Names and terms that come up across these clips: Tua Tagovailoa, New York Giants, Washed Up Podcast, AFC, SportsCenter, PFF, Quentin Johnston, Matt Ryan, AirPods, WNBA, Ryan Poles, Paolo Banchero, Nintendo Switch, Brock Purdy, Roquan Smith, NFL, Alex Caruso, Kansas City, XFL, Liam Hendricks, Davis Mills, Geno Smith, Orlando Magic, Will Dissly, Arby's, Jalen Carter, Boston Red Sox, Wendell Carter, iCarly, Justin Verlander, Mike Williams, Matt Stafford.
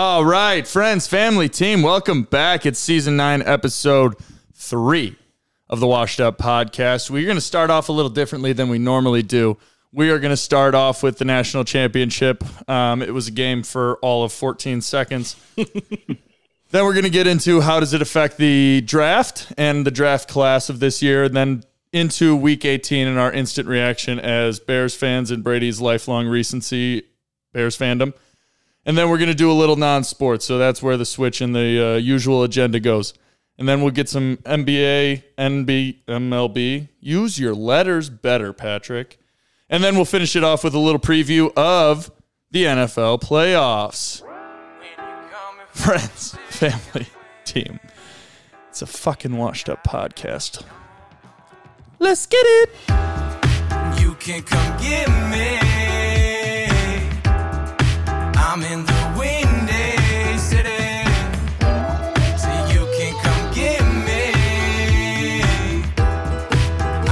All right, friends, family, team, welcome back. It's Season 9, Episode 3 of the Washed Up Podcast. We're going to start off a little differently than we normally do. We are going to start off with the National Championship. It was a game for all of 14 seconds. Then we're going to get into how does it affect the draft and the draft class of this year, and then into Week 18 and our instant reaction as Bears fans and Brady's lifelong recency, Bears fandom. And then we're going to do a little non-sports, so that's where the switch in the usual agenda goes. And then we'll get some NBA, MLB. Use your letters better, Patrick. And then we'll finish it off with a little preview of the NFL playoffs. Friends, family, team. It's a fucking Washed Up Podcast. Let's get it. You can come get me. I'm in the windy city. So you can come get me.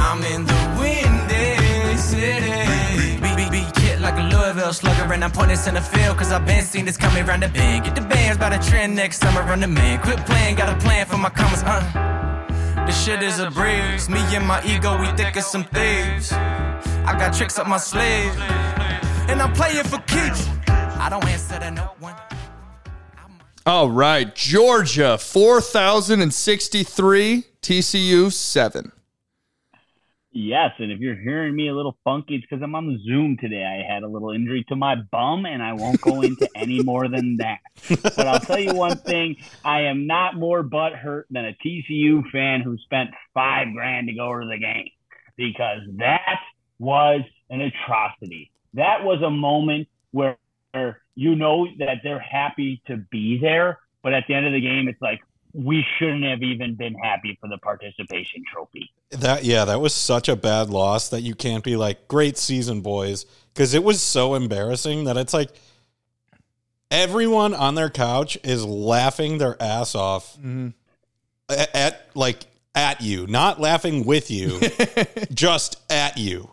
I'm in the windy city. Be hit like a Louisville slugger, and I'm pointing center field, cause I've been seen this coming round the bend. Get the bands by the trend next summer, run the man. Quit playing, got a plan for my commas, This shit is a breeze. Me and my ego, we thick as some thieves. I got tricks up my sleeve, and I'm playing for keeps. I don't answer to no one. All right, Georgia 4,063, TCU 7. Yes, and if you're hearing me a little funky, it's because I'm on Zoom today. I had a little injury to my bum, and I won't go into any more than that. But I'll tell you one thing. I am not more butthurt than a TCU fan who spent $5,000 to go to the game, because that was an atrocity. That was a moment where you know that they're happy to be there, but at the end of the game, it's like, we shouldn't have even been happy for the participation trophy. That was such a bad loss that you can't be like, great season, boys, because it was so embarrassing that it's like everyone on their couch is laughing their ass off at you, not laughing with you, just at you.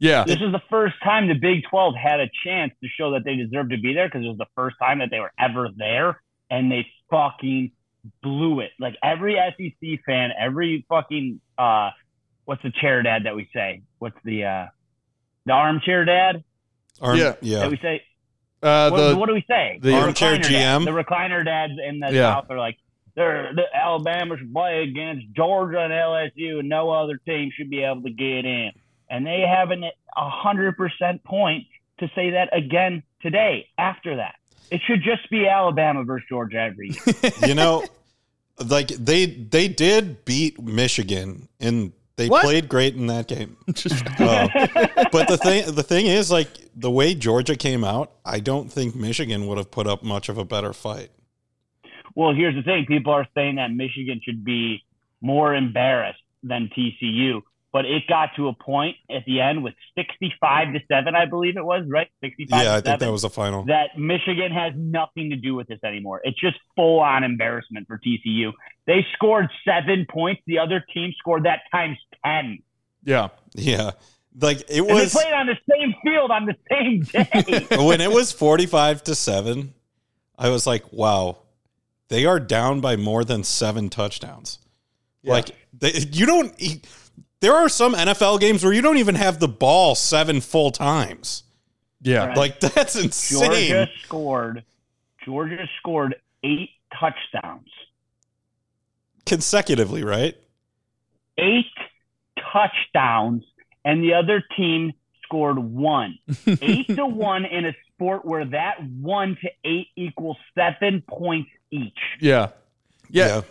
Yeah. This is the first time the Big 12 had a chance to show that they deserved to be there, because it was the first time that they were ever there, and they fucking blew it. Like every SEC fan, every fucking what's the chair dad that we say? What's the armchair dad? Yeah. That we say. What do we say? The armchair GM, the recliner dads in the South are like, the Alabama should play against Georgia and LSU, and no other team should be able to get in. And they have an 100% point to say that again today. After that, it should just be Alabama versus Georgia every year. You know, like they did beat Michigan, and they played great in that game. But the thing is, like, the way Georgia came out, I don't think Michigan would have put up much of a better fight. Well, here's the thing. People are saying that Michigan should be more embarrassed than TCU. But it got to a point at the end with 65-7, I believe it was, right? 65. Yeah, I think that was the final. That Michigan has nothing to do with this anymore. It's just full-on embarrassment for TCU. They scored 7 points. The other team scored that times 10. Yeah. Like it was. And they played on the same field on the same day. When it was 45-7, I was like, "Wow, they are down by more than 7 touchdowns." Yeah. Like you don't. There are some NFL games where you don't even have the ball 7 full times. Yeah. Right. Like, that's insane. Georgia scored 8 touchdowns. Consecutively, right? 8 touchdowns, and the other team scored 1. 8-1 in a sport where that 1-8 equals 7 points each. Yeah.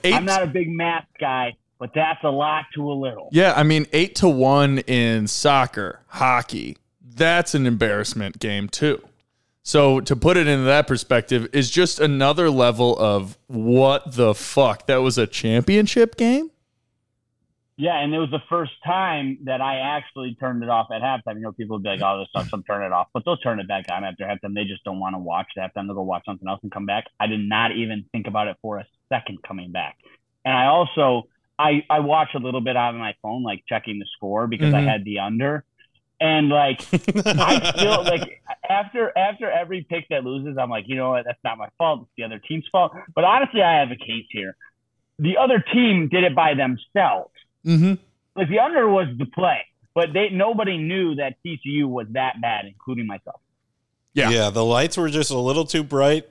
I'm not a big math guy, but that's a lot to a little. Yeah, I mean, 8-1 in soccer, hockey, that's an embarrassment game too. So to put it into that perspective is just another level of what the fuck? That was a championship game? Yeah, and it was the first time that I actually turned it off at halftime. You know, people would be like, oh, this sucks, I'm turning it off. But they'll turn it back on after halftime. They just don't want to watch it halftime. They'll go watch something else and come back. I did not even think about it for a second coming back. And I also... I watched a little bit on my phone, like checking the score because I had the under, And like, I still like after every pick that loses, I'm like, you know what? That's not my fault. It's the other team's fault. But honestly, I have a case here. The other team did it by themselves. Mm-hmm. Like the under was the play, but nobody knew that TCU was that bad, including myself. Yeah. The lights were just a little too bright.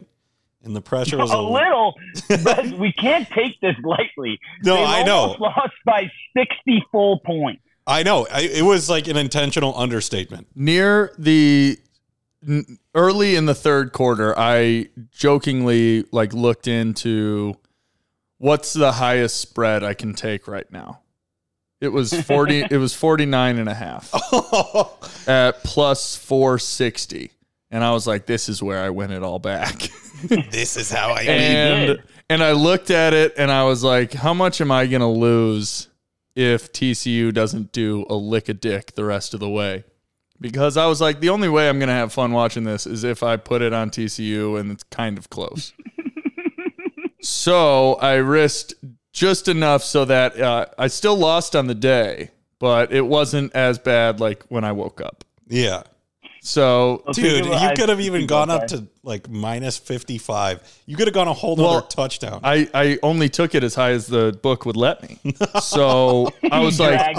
And the pressure was a little, but we can't take this lightly. No, I know. Lost by 60 full points. I know. It was like an intentional understatement. Near the early in the third quarter, I jokingly looked into what's the highest spread I can take right now. It was 40. It was 49.5 at plus 460. And I was like, this is where I win it all back. This is how I win. And I looked at it and I was like, how much am I going to lose if TCU doesn't do a lick of dick the rest of the way? Because I was like, the only way I'm going to have fun watching this is if I put it on TCU and it's kind of close. So I risked just enough so that I still lost on the day, but it wasn't as bad like when I woke up. Yeah. So, dude, you could have even gone up to minus 55. You could have gone a whole other touchdown. I only took it as high as the book would let me. So I was like,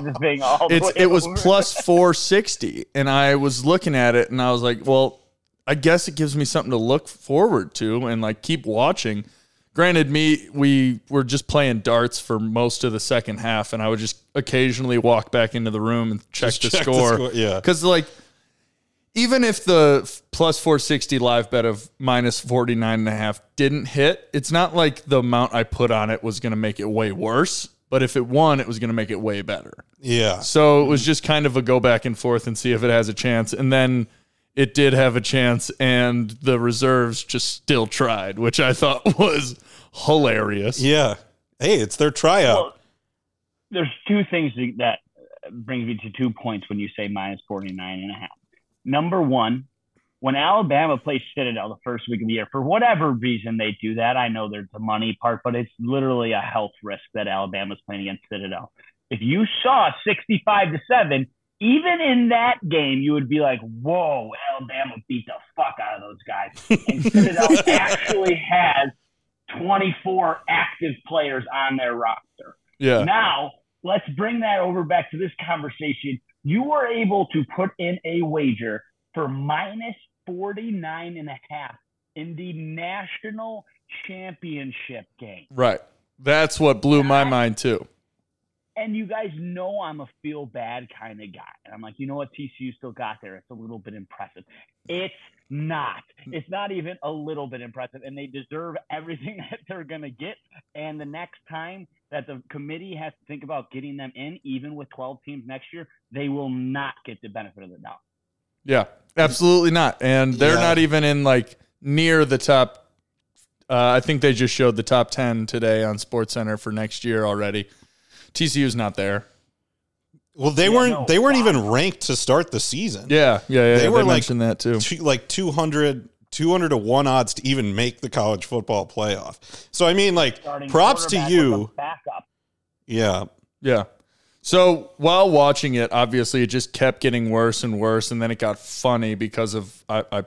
it was plus 460. And I was looking at it and I was like, well, I guess it gives me something to look forward to and keep watching. Granted, we were just playing darts for most of the second half. And I would just occasionally walk back into the room and check the score. Yeah. Cause even if the plus 460 live bet of minus 49.5 didn't hit, it's not like the amount I put on it was going to make it way worse. But if it won, it was going to make it way better. Yeah. So it was just kind of a go back and forth and see if it has a chance. And then it did have a chance, and the reserves just still tried, which I thought was hilarious. Yeah. Hey, it's their tryout. Well, there's two things that brings me to 2 points when you say minus 49.5. Number one, when Alabama plays Citadel the first week of the year, for whatever reason they do that, I know there's the money part, but it's literally a health risk that Alabama's playing against Citadel. If you saw 65-7, even in that game, you would be like, whoa, Alabama beat the fuck out of those guys. And Citadel actually has 24 active players on their roster. Yeah. Now, let's bring that over back to this conversation. You were able to put in a wager for minus 49.5 in the National Championship game. Right. That's what blew my mind, too. And you guys know I'm a feel-bad kind of guy. And I'm like, you know what? TCU still got there. It's a little bit impressive. It's not. It's not even a little bit impressive. And they deserve everything that they're going to get. And the next time that the committee has to think about getting them in, even with 12 teams next year, they will not get the benefit of the doubt. Yeah, absolutely not. And they're not even in near the top. I think they just showed the top 10 today on SportsCenter for next year already. TCU's not there. Well, they weren't even ranked to start the season. Yeah. They mentioned that too. 200 to 1 odds to even make the college football playoff. So I mean, props to you. Yeah. So while watching it, obviously it just kept getting worse and worse, and then it got funny because of I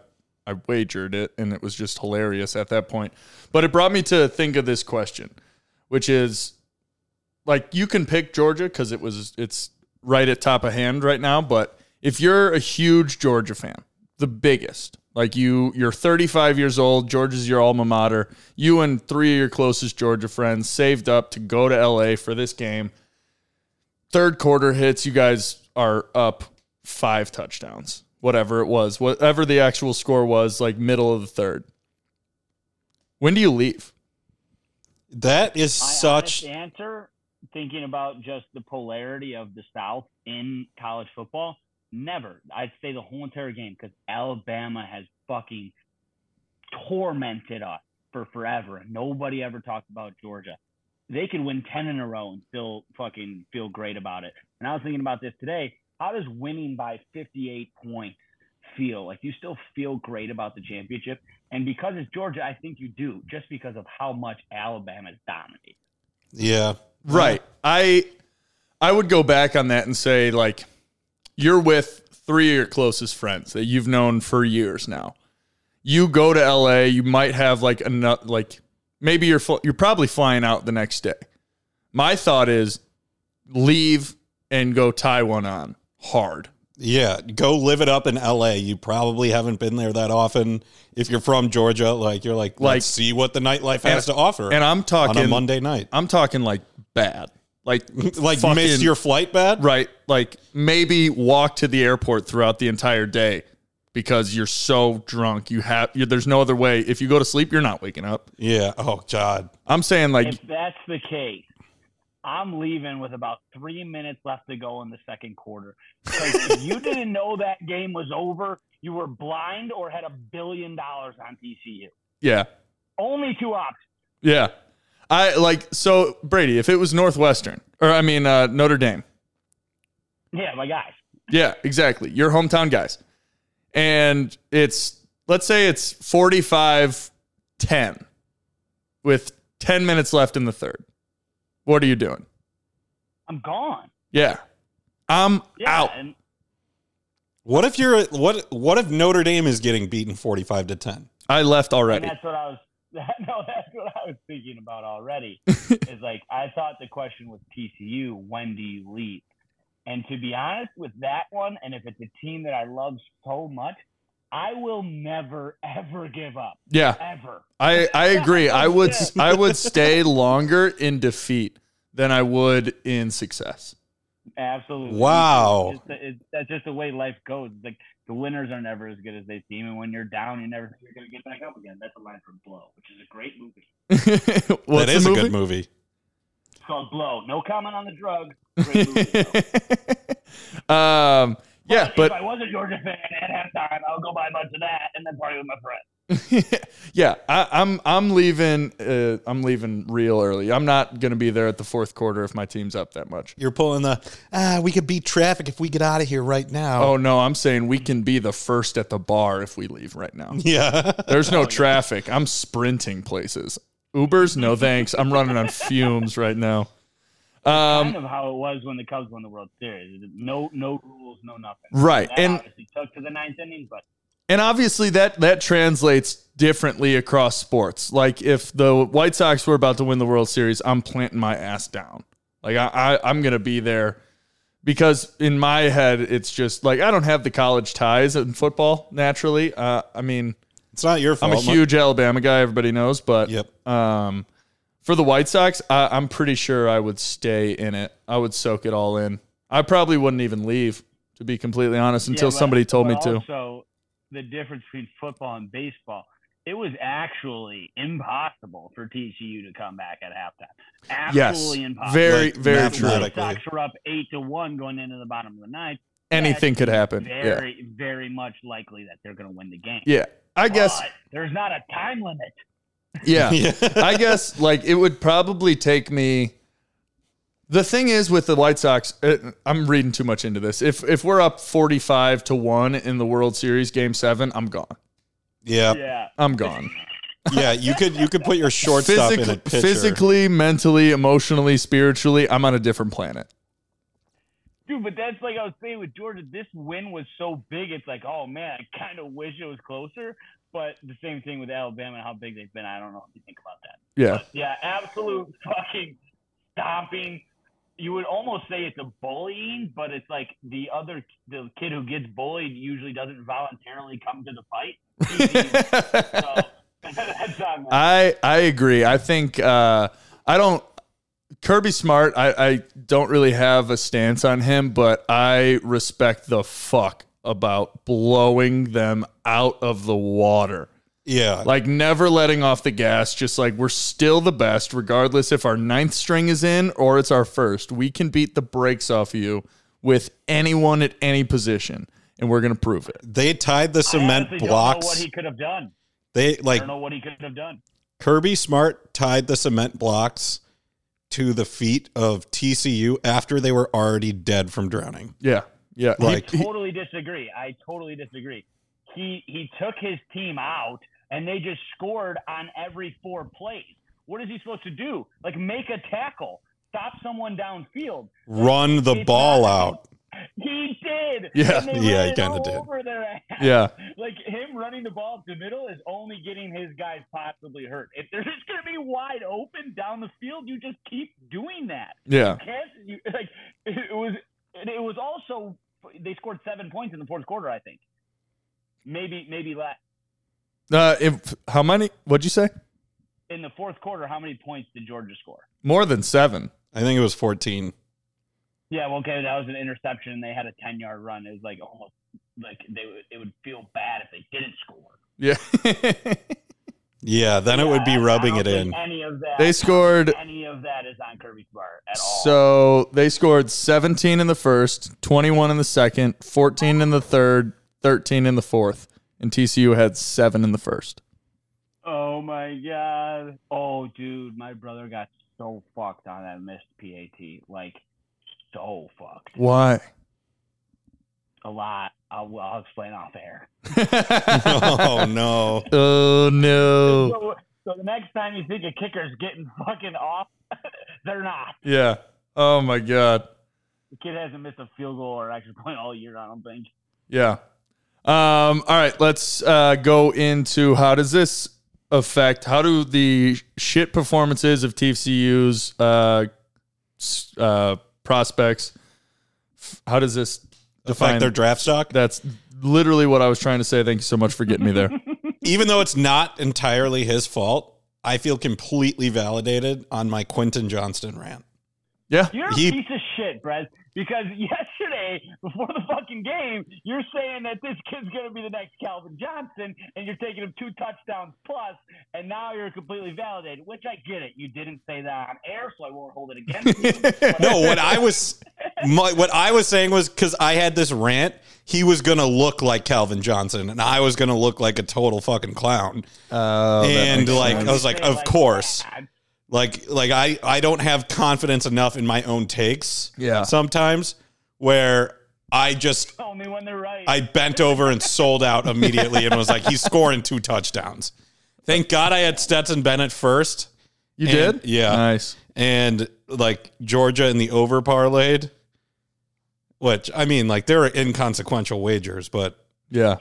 wagered it, and it was just hilarious at that point. But it brought me to think of this question, which is. You can pick Georgia because it's right at top of hand right now. But if you're a huge Georgia fan, the biggest, you're 35 years old, Georgia's your alma mater. You and three of your closest Georgia friends saved up to go to L.A. for this game. Third quarter hits, you guys are up 5 touchdowns, whatever it was, whatever the actual score was, middle of the third. When do you leave? That is such an answer. Thinking about just the polarity of the South in college football, never. I'd say the whole entire game because Alabama has fucking tormented us for forever, and nobody ever talked about Georgia. They could win 10 in a row and still fucking feel great about it. And I was thinking about this today. How does winning by 58 points feel? You still feel great about the championship. And because it's Georgia, I think you do, just because of how much Alabama is dominated. Yeah. Right. I would go back on that and say, You're with three of your closest friends that you've known for years now. You go to LA, you might have like enough, like maybe you're probably flying out the next day. My thought is leave and go tie one on hard. Yeah, go live it up in LA. You probably haven't been there that often. If you're from Georgia, like you're like, let's see what the nightlife has to offer. And I'm talking on a Monday night. I'm talking like bad. Like fucking, missed your flight bad? Right. Like maybe walk to the airport throughout the entire day because you're so drunk. There's no other way. If you go to sleep, you're not waking up. Yeah. Oh God. I'm saying like if that's the case, I'm leaving with about 3 minutes left to go in the second quarter. If you didn't know that game was over, you were blind or had $1 billion on TCU. Yeah. Only two options. Yeah. So Brady, if it was Northwestern or Notre Dame. Yeah. My guys. Yeah, exactly. Your hometown guys. And let's say it's 45-10 with 10 minutes left in the third. What are you doing? I'm gone. Yeah. I'm out. What if Notre Dame is getting beaten 45-10? I left already. And that's what I was thinking about already. Is like, I thought the question was TCU, when do you leave? And to be honest with that one, and if it's a team that I love so much, I will never, ever give up. Yeah. Ever. I agree. I would stay longer in defeat than I would in success. Absolutely. Wow. That's just the way life goes. Like the winners are never as good as they seem. And when you're down, you're going to get back up again. That's a line from Blow, which is a great movie. That is a good movie. It's called Blow. No comment on the drug. Great movie, though. But if I was a Georgia fan at halftime, I'll go buy a bunch of that and then party with my friends. Yeah, I'm leaving. I'm leaving real early. I'm not going to be there at the fourth quarter if my team's up that much. You're pulling the we could beat traffic if we get out of here right now. Oh no, I'm saying we can be the first at the bar if we leave right now. Yeah, there's no traffic. I'm sprinting places. Ubers, no thanks. I'm running on fumes right now. Kind of how it was when the Cubs won the World Series. No rules, no nothing. Right. That and obviously took to the ninth inning, and obviously that translates differently across sports. Like if the White Sox were about to win the World Series, I'm planting my ass down. Like I'm going to be there because in my head, it's just like, I don't have the college ties in football naturally. It's not your fault. I'm a huge Alabama guy. Everybody knows, but yep. For the White Sox, I'm pretty sure I would stay in it. I would soak it all in. I probably wouldn't even leave, to be completely honest, until somebody told me to. Also, the difference between football and baseball, it was actually impossible for TCU to come back at halftime. Absolutely impossible. Very, very true. The Sox were up 8-1 going into the bottom of the ninth. Anything could happen. Very, very much likely that they're going to win the game. Yeah, I guess. But there's not a time limit. Yeah. I guess like it would probably take me. The thing is with the White Sox, I'm reading too much into this. If we're up 45-1 in the World Series Game 7, I'm gone. Yeah. I'm gone. Yeah. You could put your shortstop in a pitcher. Physically, mentally, emotionally, spiritually, I'm on a different planet. Dude, but that's like I was saying with Georgia, this win was so big. It's like, oh man, I kind of wish it was closer. But the same thing with Alabama and how big they've been. I don't know if you think about that. Yeah. But yeah, absolute fucking stomping. You would almost say it's a bullying, but it's like the kid who gets bullied usually doesn't voluntarily come to the fight. So, that's on that. I agree. I think Kirby Smart, I don't really have a stance on him, but I respect the fuck about blowing them out of the water. Yeah. Like never letting off the gas, just like we're still the best, regardless if our ninth string is in or it's our first. We can beat the brakes off you with anyone at any position, and we're going to prove it. They tied the cement blocks. I don't know what he could have done. Kirby Smart tied the cement blocks to the feet of TCU after they were already dead from drowning. Yeah. Yeah, like, I totally disagree. He took his team out, and they just scored on every 4 plays. What is he supposed to do? Like, make a tackle, stop someone downfield. Run the ball out. He did. Yeah, he kind of did. Over their ass. Yeah. Like, him running the ball up the middle is only getting his guys possibly hurt. If they're just going to be wide open down the field, you just keep doing that. Yeah. It was also – they scored 7 points in the fourth quarter, I think. Maybe less. How many? What'd you say? In the fourth quarter, how many points did Georgia score? More than 7. I think it was 14. Yeah, well, okay, that was an interception, and they had a 10-yard run. It was like almost like it would feel bad if they didn't score. Yeah. Yeah, then it would be rubbing it in. Any of that, they scored. Any of that is on Kirby's bar at all. So they scored 17 in the first, 21 in the second, 14 in the third, 13 in the fourth, and TCU had 7 in the first. Oh, my God. Oh, dude, my brother got so fucked on that missed PAT. Like, so fucked. Why? A lot. I'll explain off air. Oh, no. Oh, no. So the next time you think a kicker's getting fucking off, they're not. Yeah. Oh, my God. The kid hasn't missed a field goal or extra point all year, I don't think. Yeah. All right, let's go into how do the shit performances of TCU's prospects, how does this affect their draft stock? That's literally what I was trying to say. Thank you so much for getting me there. Even though it's not entirely his fault, I feel completely validated on my Quentin Johnston rant. Yeah. You're a piece of shit, Brez, because yesterday, before the fucking game, you're saying that this kid's going to be the next Calvin Johnson, and you're taking him 2 touchdowns plus, and now you're completely validated, which I get it. You didn't say that on air, so I won't hold it against you. No, what I was saying was, because I had this rant, he was going to look like Calvin Johnson, and I was going to look like a total fucking clown. And like sense. I was like, of course. That. Like I don't have confidence enough in my own takes. Yeah. Sometimes where I just tell me when they're right. I bent over and sold out immediately and was like, he's scoring 2 touchdowns. Thank God I had Stetson Bennett first. You did? Yeah. Nice. And like Georgia in the over parlayed, which I mean, like there are inconsequential wagers, but yeah.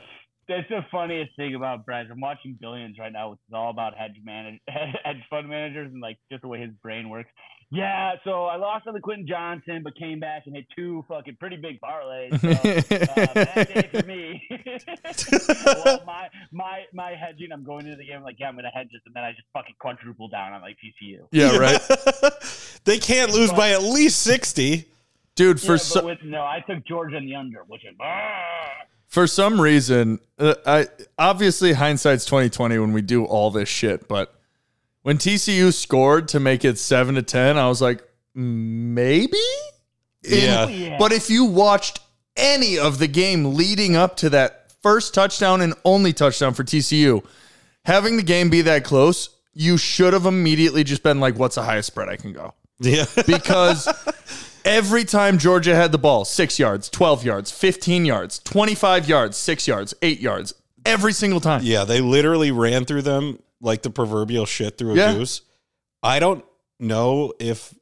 That's the funniest thing about Brad. I'm watching Billions right now, which is all about hedge fund managers and like just the way his brain works. Yeah, so I lost on the Quentin Johnston, but came back and hit 2 fucking pretty big parlays. So, bad day for me. Well, my hedging, I'm going into the game, I'm like, yeah, I'm going to hedge this, and then I just fucking quadruple down on like TCU. Yeah, right. They can't lose by at least 60, dude. I took Georgia in the under, which is. For some reason, obviously hindsight's 2020 when we do all this shit, but when TCU scored to make it 7-10, I was like, maybe? Yeah. But if you watched any of the game leading up to that first touchdown and only touchdown for TCU, having the game be that close, you should have immediately just been like, what's the highest spread I can go? Yeah. Because... Every time Georgia had the ball, 6 yards, 12 yards, 15 yards, 25 yards, 6 yards, 8 yards, every single time. Yeah, they literally ran through them like the proverbial shit through a goose. I don't know if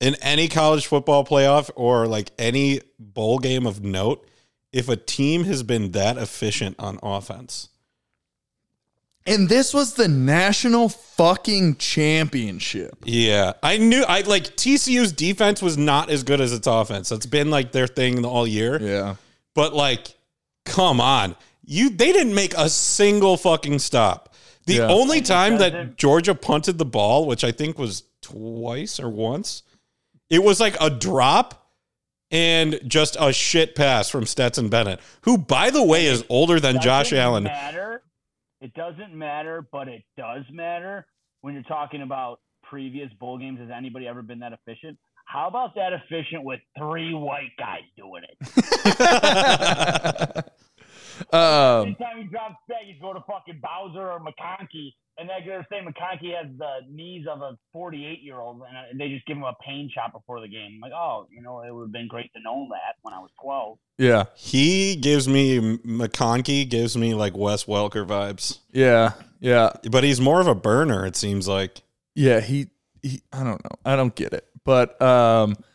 in any college football playoff or like any bowl game of note, if a team has been that efficient on offense. And this was the national fucking championship. Yeah. I knew TCU's defense was not as good as its offense. It's been like their thing all year. Yeah. But like, come on. They didn't make a single fucking stop. The only time that Georgia punted the ball, which I think was twice or once, it was like a drop and just a shit pass from Stetson Bennett, who, by the way, is older than Josh Allen. Matter. It doesn't matter, but it does matter when you're talking about previous bowl games. Has anybody ever been that efficient? How about that efficient with 3 white guys doing it? Anytime he drops back, you go to fucking Bowser or McConkey, and they're saying McConkey has the knees of a 48-year-old, and they just give him a pain shot before the game. I'm like, oh, you know, it would have been great to know that when I was 12. Yeah. McConkey gives me like Wes Welker vibes. Yeah, yeah. But he's more of a burner, it seems like. Yeah, I don't know. I don't get it. But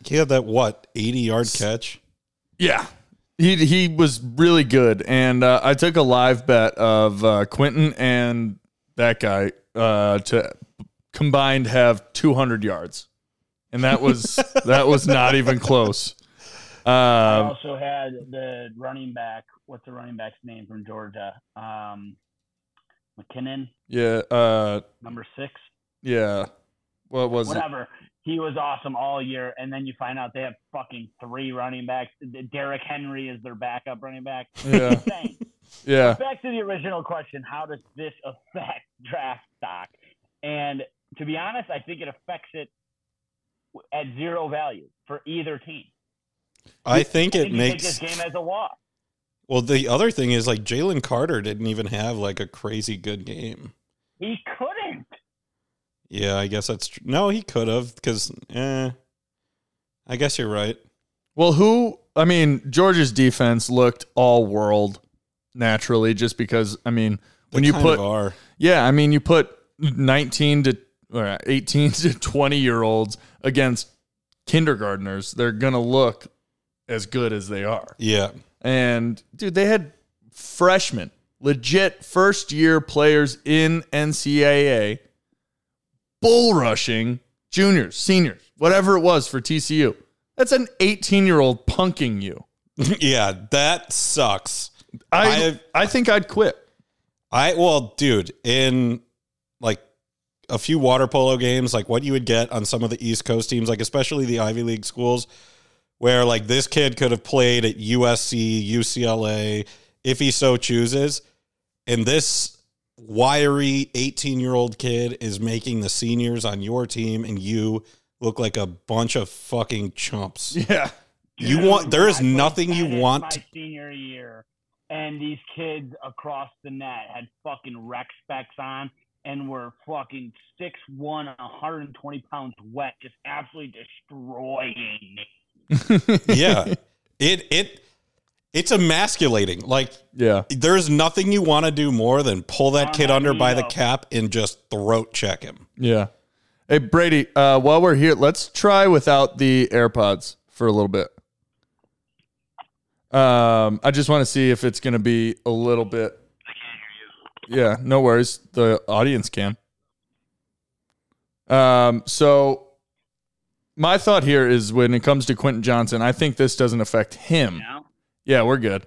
he had that 80-yard catch? Yeah. He was really good, and I took a live bet of Quentin and that guy to combined have 200 yards, and that was not even close. I also had the running back. What's the running back's name from Georgia? McKinnon. Yeah. Number 6. Yeah. What was whatever. It? He was awesome all year, and then you find out they have fucking 3 running backs. Derrick Henry is their backup running back. Yeah. Yeah. Back to the original question, how does this affect draft stock? And to be honest, I think it affects it at zero value for either team. I think it makes this game as a walk. Well, the other thing is, like, Jalen Carter didn't even have, like, a crazy good game. He couldn't. Yeah, I guess that's true. No, he could have, because I guess you're right. Well, Georgia's defense looked all world naturally, just because, I mean, when you put, yeah, I mean, you put 18 to 20 year olds against kindergartners, they're going to look as good as they are. Yeah. And dude, they had freshmen, legit first year players in NCAA bull rushing juniors, seniors, whatever it was for TCU. That's an 18-year-old punking you. Yeah, that sucks. I think I'd quit. Dude, in like a few water polo games, like what you would get on some of the East Coast teams, like especially the Ivy League schools, where like this kid could have played at USC, UCLA, if he so chooses, and this wiry 18-year-old kid is making the seniors on your team and you look like a bunch of fucking chumps. Yeah. My senior year, and these kids across the net had fucking rec specs on and were fucking 6'1", 120 pounds wet, just absolutely destroying me. Yeah. It's emasculating. Like, yeah, there's nothing you want to do more than pull that kid under by the cap and just throat check him. Yeah. Hey, Brady, while we're here, let's try without the AirPods for a little bit. I just want to see if it's going to be a little bit. I can't hear you. Yeah, no worries. The audience can. So my thought here is, when it comes to Quentin Johnston, I think this doesn't affect him. No? Yeah, we're good.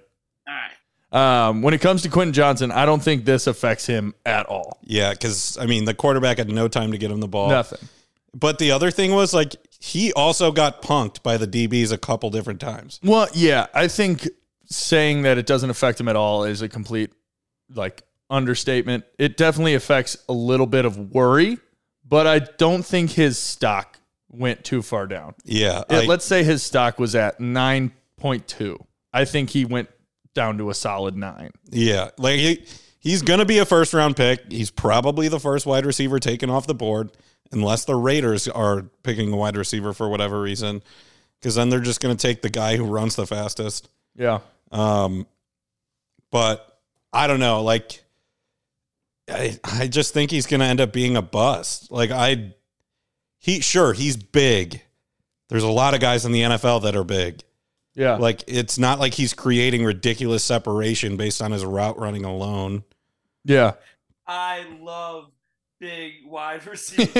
All right. When it comes to Quentin Johnston, I don't think this affects him at all. Yeah, because, I mean, the quarterback had no time to get him the ball. Nothing. But the other thing was, like, he also got punked by the DBs a couple different times. Well, yeah, I think saying that it doesn't affect him at all is a complete, like, understatement. It definitely affects a little bit of worry, but I don't think his stock went too far down. Yeah. Let's say his stock was at 9.2. I think he went down to a solid 9. Yeah. Like he's going to be a first round pick. He's probably the first wide receiver taken off the board, unless the Raiders are picking a wide receiver for whatever reason, because then they're just going to take the guy who runs the fastest. Yeah. But I don't know. Like, I just think he's going to end up being a bust. Like, he's big. There's a lot of guys in the NFL that are big. Yeah. Like, it's not like he's creating ridiculous separation based on his route running alone. Yeah. I love big wide receivers.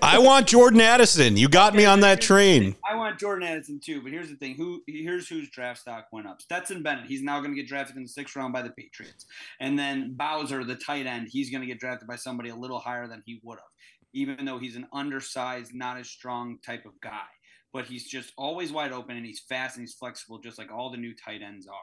I want Jordan Addison. You got me on that train. I want Jordan Addison too, but here's the thing. Here's whose draft stock went up. Stetson Bennett. He's now going to get drafted in the 6th round by the Patriots. And then Bowser, the tight end, he's going to get drafted by somebody a little higher than he would have, even though he's an undersized, not as strong type of guy. But he's just always wide open, and he's fast, and he's flexible, just like all the new tight ends are.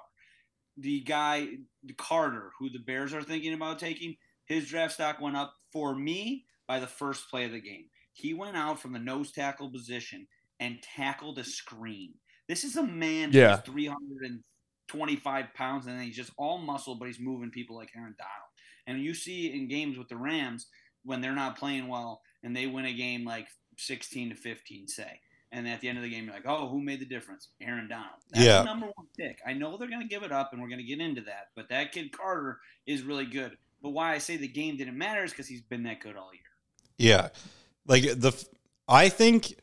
The guy, Carter, who the Bears are thinking about taking, his draft stock went up for me by the first play of the game. He went out from the nose tackle position and tackled a screen. This is a man who's 325 pounds, and he's just all muscle, but he's moving people like Aaron Donald. And you see in games with the Rams, when they're not playing well, and they win a game like 16-15, say. And at the end of the game, you're like, oh, who made the difference? Aaron Donald. That's the number 1 pick. I know they're going to give it up, and we're going to get into that. But that kid Carter is really good. But why I say the game didn't matter is because he's been that good all year. Yeah. Like, I think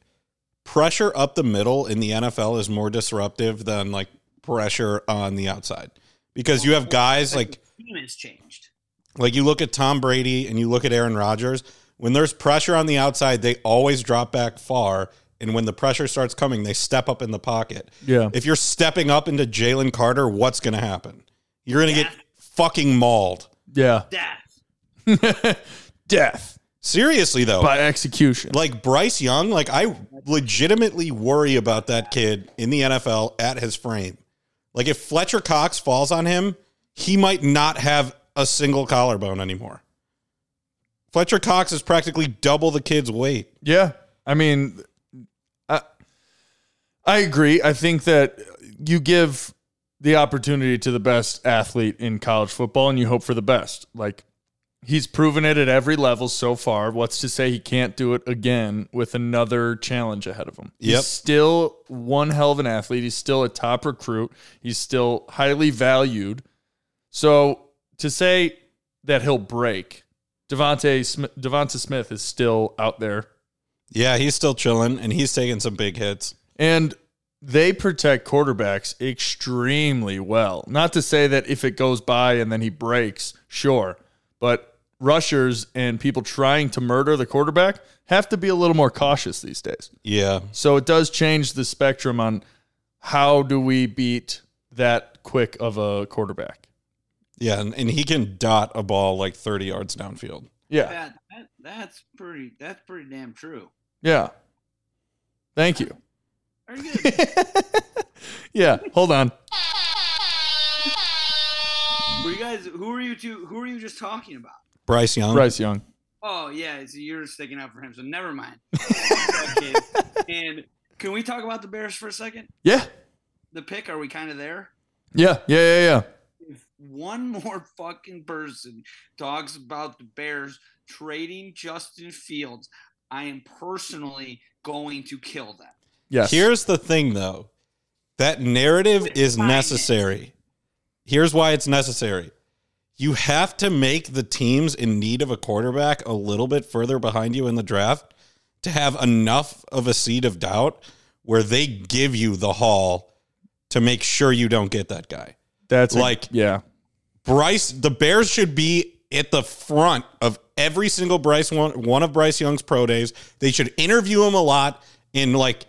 pressure up the middle in the NFL is more disruptive than like pressure on the outside, because you have guys like the team has changed. Like you look at Tom Brady and you look at Aaron Rodgers, when there's pressure on the outside, they always drop back far. And when the pressure starts coming, they step up in the pocket. Yeah. If you're stepping up into Jalen Carter, what's going to happen? You're going to get fucking mauled. Yeah. Death. Seriously, though. By execution. Like Bryce Young, like I legitimately worry about that kid in the NFL at his frame. Like if Fletcher Cox falls on him, he might not have a single collarbone anymore. Fletcher Cox is practically double the kid's weight. Yeah. I mean... I agree. I think that you give the opportunity to the best athlete in college football and you hope for the best. Like, he's proven it at every level so far. What's to say he can't do it again with another challenge ahead of him? Yep. He's still one hell of an athlete. He's still a top recruit. He's still highly valued. So to say that he'll break, Devonta Smith is still out there. Yeah, he's still chilling, and he's taking some big hits. And they protect quarterbacks extremely well. Not to say that if it goes by and then he breaks, sure. But rushers and people trying to murder the quarterback have to be a little more cautious these days. Yeah. So it does change the spectrum on how do we beat that quick of a quarterback. Yeah, and he can dot a ball like 30 yards downfield. Yeah. That's pretty damn true. Yeah. Thank you. Yeah, hold on. Were you guys? Who were you just talking about? Bryce Young. Oh yeah, so you're sticking out for him. So never mind. Okay. And can we talk about the Bears for a second? Yeah. The pick. Are we kind of there? Yeah. If one more fucking person talks about the Bears trading Justin Fields, I am personally going to kill them. Yes. Here's the thing, though. That narrative is necessary. Here's why it's necessary. You have to make the teams in need of a quarterback a little bit further behind you in the draft to have enough of a seed of doubt where they give you the haul to make sure you don't get that guy. That's like, yeah. The Bears should be at the front of every single one of Bryce Young's pro days. They should interview him a lot in like,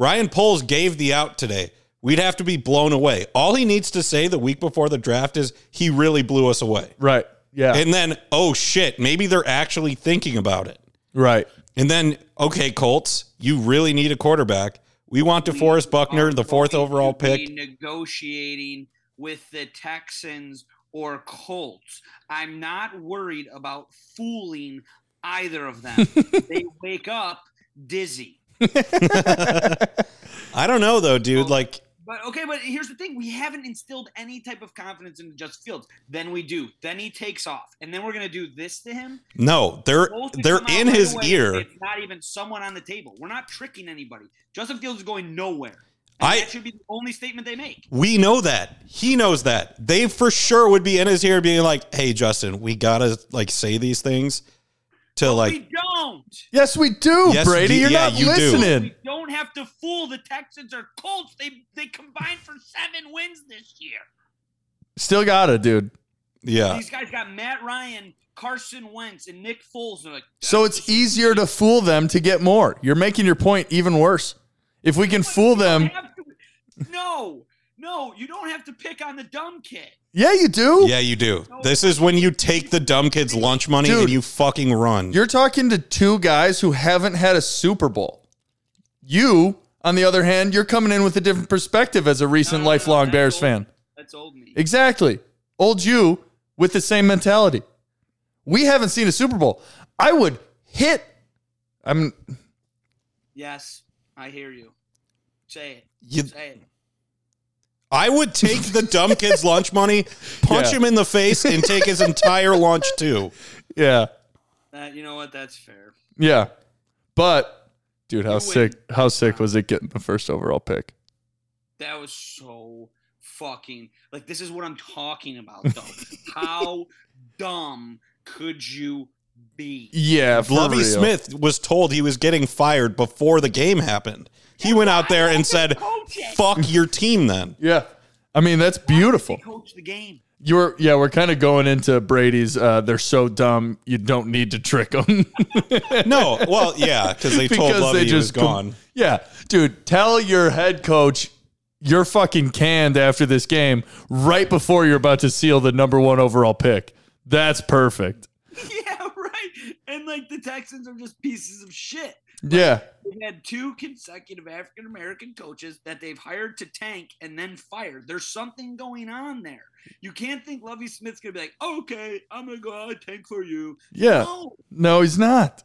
Ryan Poles gave the out today. We'd have to be blown away. All he needs to say the week before the draft is he really blew us away. Right. Yeah. And then, oh shit, maybe they're actually thinking about it. Right. And then, okay, Colts, you really need a quarterback. We want DeForest Buckner, the 4th overall pick. Negotiating with the Texans or Colts. I'm not worried about fooling either of them. They wake up dizzy. I don't know though, dude. Like, but here's the thing: we haven't instilled any type of confidence in Justin Fields. Then we do. Then he takes off, and then we're gonna do this to him. No, they're in his ear. It's not even someone on the table. We're not tricking anybody. Justin Fields is going nowhere. That should be the only statement they make. We know that. He knows that. They for sure would be in his ear, being like, "Hey, Justin, we gotta like say these things." To like, we don't. Yes, we do, yes, Brady. You're not listening. We don't have to fool the Texans or Colts. They combined for 7 wins this year. Still got it, dude. Yeah. These guys got Matt Ryan, Carson Wentz, and Nick Foles. Like, so it's easier to fool them to get more. You're making your point even worse. If we can fool them. No, you don't have to pick on the dumb kid. Yeah, you do. Yeah, you do. This is when you take the dumb kid's lunch money and you fucking run. You're talking to two guys who haven't had a Super Bowl. You, on the other hand, you're coming in with a different perspective as a recent lifelong Bears fan. That's old me. Exactly. Old you with the same mentality. We haven't seen a Super Bowl. I would hit. Yes, I hear you. Say it. I would take the dumb kid's lunch money, punch him in the face, and take his entire lunch, too. Yeah. You know what? That's fair. Yeah. But, dude, how sick was it getting the first overall pick? That was so fucking... Like, this is what I'm talking about, though. How dumb could you beat. Yeah, for Lovie real. Smith was told he was getting fired before the game happened. He went out there and said, fuck your team then. Yeah. I mean, that's beautiful. Coach the game. We're kind of going into Brady's, they're so dumb, you don't need to trick them. No, well, yeah, because told Lovey he was gone. Yeah, dude, tell your head coach you're fucking canned after this game right before you're about to seal the number one overall pick. That's perfect. Yeah, right. And, like, the Texans are just pieces of shit. Yeah. They've had two consecutive African-American coaches that they've hired to tank and then fired. There's something going on there. You can't think Lovie Smith's going to be like, okay, I'm going to go out and tank for you. Yeah. No, he's not.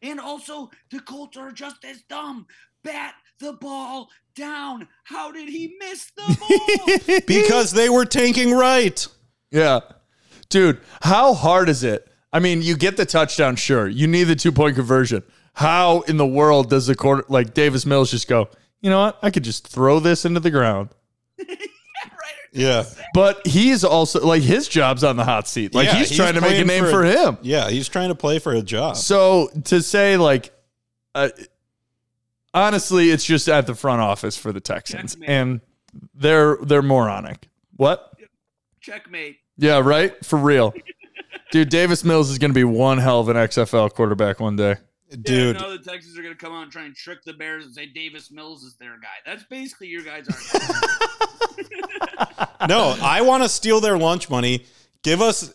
And also, the Colts are just as dumb. Bat the ball down. How did he miss the ball? Because they were tanking right. Yeah. Dude, how hard is it? I mean, you get the touchdown, sure. You need the two-point conversion. How in the world does the quarter like Davis Mills just go, you know what? I could just throw this into the ground. Yeah. But he's also like his job's on the hot seat. Like he's trying to make a name for him. Yeah. He's trying to play for a job. So to say like, honestly, it's just at the front office for the Texans. Checkmate. And they're moronic. What? Checkmate. Yeah. Right. For real. Dude, Davis Mills is going to be one hell of an XFL quarterback one day. Dude, yeah, no, the Texans are going to come out and try and trick the Bears and say Davis Mills is their guy. That's basically your guys are. No, I want to steal their lunch money. Give us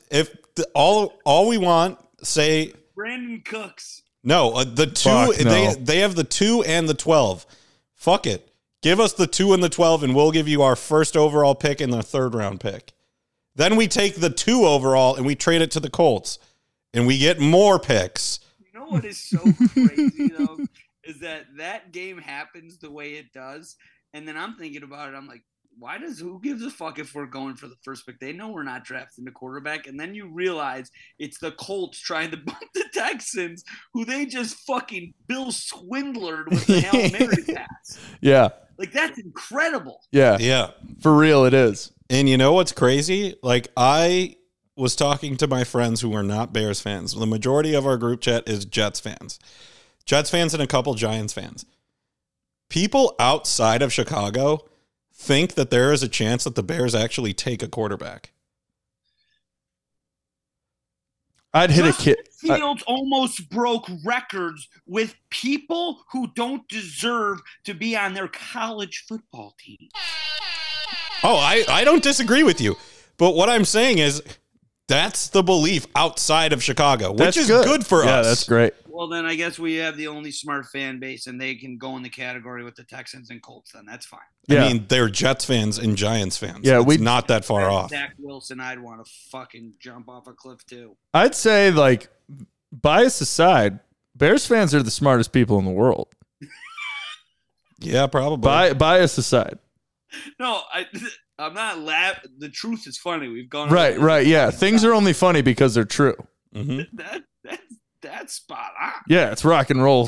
all we want. Say Brandon Cooks. No, the two. Fuck, no. They have the 2 and the 12. Fuck it. Give us the 2 and the 12, and we'll give you our first overall pick and the 3rd round pick. Then we take the 2 overall and we trade it to the Colts, and we get more picks. What is so crazy though is that game happens the way it does, and then I'm thinking about it. I'm like, who gives a fuck if we're going for the first pick? They know we're not drafting the quarterback, and then you realize it's the Colts trying to bump the Texans, who they just fucking Bill swindlered with the Hail Mary pass. Yeah, like that's incredible. Yeah, for real, it is. And you know what's crazy? Like I was talking to my friends who are not Bears fans. The majority of our group chat is Jets fans and a couple Giants fans. People outside of Chicago think that there is a chance that the Bears actually take a quarterback. I'd hit Justin Fields almost broke records with people who don't deserve to be on their college football team. Oh, I don't disagree with you. But what I'm saying is, that's the belief outside of Chicago, which is good for us. Yeah, that's great. Well, then I guess we have the only smart fan base, and they can go in the category with the Texans and Colts, then that's fine. Yeah. I mean, they're Jets fans and Giants fans. Yeah, we're not that far off. Zach Wilson, I'd want to fucking jump off a cliff, too. I'd say, like, bias aside, Bears fans are the smartest people in the world. Yeah, probably. Bias aside. No, I'm not laughing. The truth is funny. We've gone right. Yeah, things are only funny because they're true. Mm-hmm. That's spot on. Yeah, it's rock and roll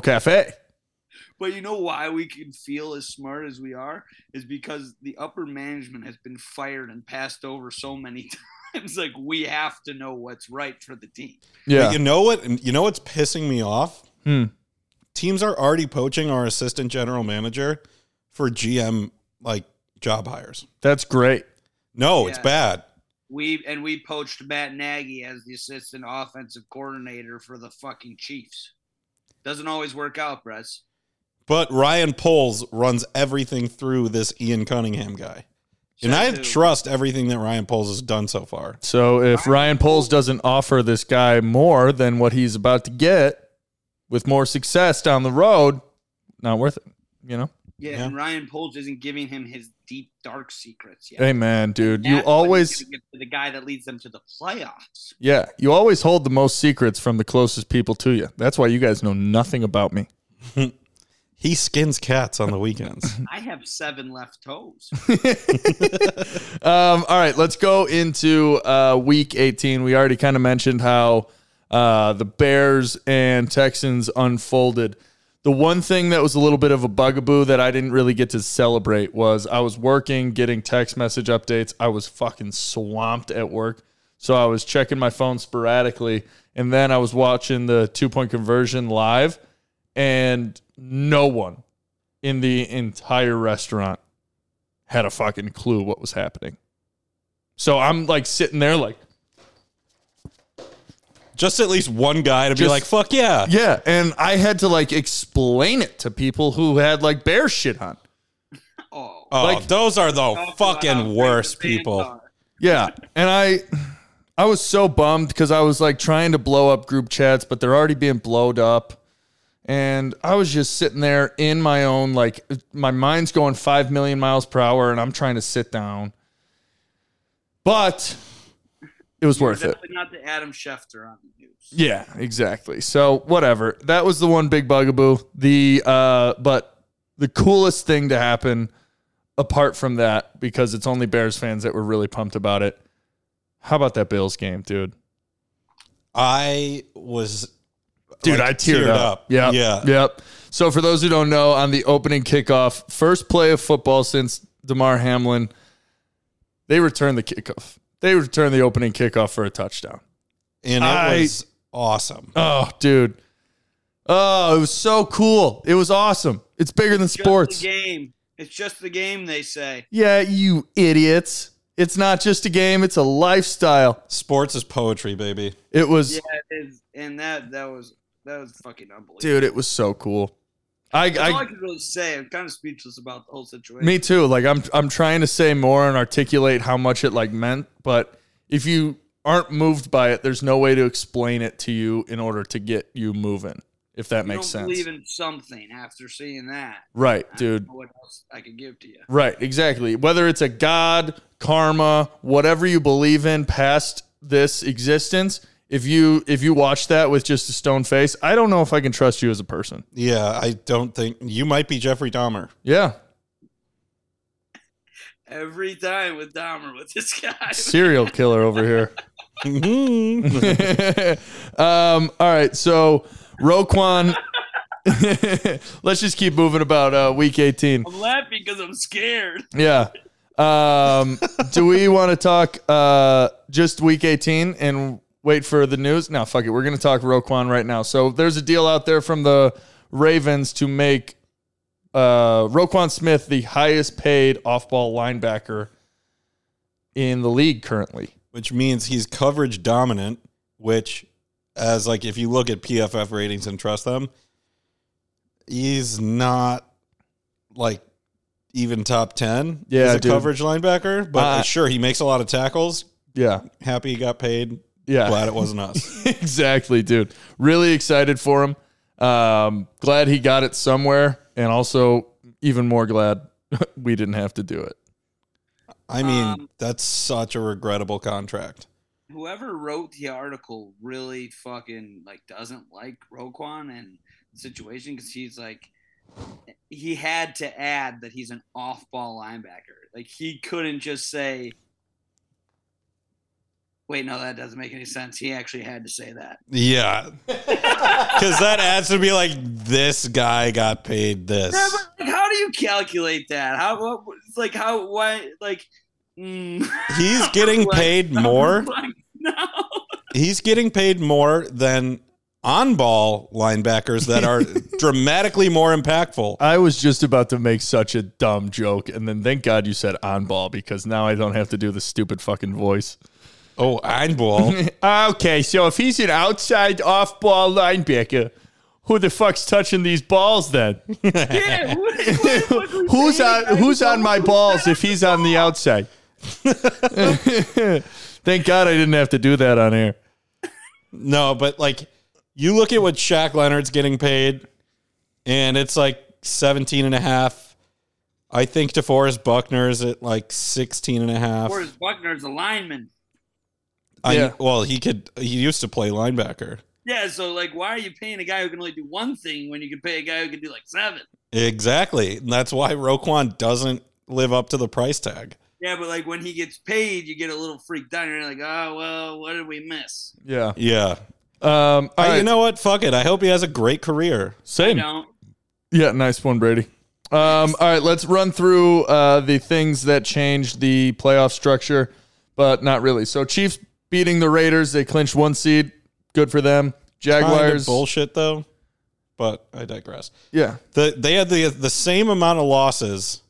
cafe. But you know why we can feel as smart as we are is because the upper management has been fired and passed over so many times. Like we have to know what's right for the team. Yeah, but you know what? You know what's pissing me off? Teams are already poaching our assistant general manager for GM. Like job hires. That's great. No, yeah. It's bad. We poached Matt Nagy as the assistant offensive coordinator for the fucking Chiefs. Doesn't always work out, Bress. But Ryan Poles runs everything through this Ian Cunningham guy. Shout and I trust everything that Ryan Poles has done so far. So if Ryan Poles doesn't offer this guy more than what he's about to get with more success down the road, not worth it, you know? Yeah, and Ryan Poles isn't giving him his deep, dark secrets yet. Hey, man, dude. That's the guy that leads them to the playoffs. Yeah, you always hold the most secrets from the closest people to you. That's why you guys know nothing about me. He skins cats on the weekends. I have 7 left toes. All right, let's go into Week 18. We already kind of mentioned how the Bears and Texans unfolded. The one thing that was a little bit of a bugaboo that I didn't really get to celebrate was I was working, getting text message updates. I was fucking swamped at work. So I was checking my phone sporadically, and then I was watching the two-point conversion live, and no one in the entire restaurant had a fucking clue what was happening. So I'm like sitting there like, just at least one guy to be like, fuck yeah. Yeah. And I had to like explain it to people who had like bear shit on. Oh, like, those are the fucking worst people. Yeah. And I was so bummed because I was like trying to blow up group chats, but they're already being blowed up. And I was just sitting there in my own, like my mind's going 5 million miles per hour and I'm trying to sit down. But it was worth it. Definitely not the Adam Schefter on the news. Yeah, exactly. So whatever. That was the one big bugaboo. But the coolest thing to happen, apart from that, because it's only Bears fans that were really pumped about it. How about that Bills game, dude? I teared up. Yep. So for those who don't know, on the opening kickoff, first play of football since Damar Hamlin, they returned the kickoff. They returned the opening kickoff for a touchdown. And it was awesome. Oh, dude. Oh, it was so cool. It was awesome. It's bigger than sports. It's just the game. It's just the game, they say. Yeah, you idiots. It's not just a game. It's a lifestyle. Sports is poetry, baby. It was. Yeah, it is. And that was fucking unbelievable. Dude, it was so cool. That's all I can really say. I'm kind of speechless about the whole situation. Me too. Like I'm trying to say more and articulate how much it like meant, but if you aren't moved by it, there's no way to explain it to you in order to get you moving. If that makes sense. Believe in something after seeing that. Right, dude. I don't know what else I could give to you? Right, exactly. Whether it's a god, karma, whatever you believe in past this existence. If you watch that with just a stone face, I don't know if I can trust you as a person. Yeah, I don't think you might be Jeffrey Dahmer. Yeah. Every time with Dahmer with this guy. Serial killer over here. All right, so Roquan. Let's just keep moving about week 18. I'm laughing because I'm scared. Yeah. Do we want to talk just week 18 and wait for the news? No, fuck it. We're going to talk Roquan right now. So there's a deal out there from the Ravens to make Roquan Smith the highest paid off-ball linebacker in the league currently. Which means he's coverage dominant, which as like if you look at PFF ratings and trust them, he's not like even top 10 as a coverage linebacker. But sure, he makes a lot of tackles. Yeah. Happy he got paid. Yeah. Glad it wasn't us. Exactly, dude. Really excited for him. Glad he got it somewhere. And also even more glad we didn't have to do it. I mean, that's such a regrettable contract. Whoever wrote the article really fucking like doesn't like Roquan and the situation because he's like, he had to add that he's an off-ball linebacker. Like he couldn't just say, wait, no, that doesn't make any sense. He actually had to say that. Yeah. Because that adds to be like, this guy got paid this. Yeah, but like, how do you calculate that? He's getting paid more. Like, no. He's getting paid more than on-ball linebackers that are dramatically more impactful. I was just about to make such a dumb joke. And then thank God you said on-ball because now I don't have to do the stupid fucking voice. Oh, on-ball. Okay, so if he's an outside off-ball linebacker, who the fuck's touching these balls then? Yeah, who's on my balls if he's on the outside? Thank God I didn't have to do that on air. No, but like you look at what Shaq Leonard's getting paid, and it's like 17.5. I think DeForest Buckner is at like 16.5. DeForest Buckner's a lineman. Yeah. He used to play linebacker. Yeah, so like why are you paying a guy who can only do one thing when you can pay a guy who can do like seven? Exactly. And that's why Roquan doesn't live up to the price tag. Yeah, but like when he gets paid, you get a little freaked out. You're like, oh well, what did we miss? Yeah. Yeah. You know what? Fuck it. I hope he has a great career. Same. I don't. Yeah, nice one, Brady. All right, let's run through the things that changed the playoff structure, but not really. So Chiefs beating the Raiders. They clinched one seed. Good for them. Jaguars. Kind of bullshit, though. But I digress. Yeah. They had the same amount of losses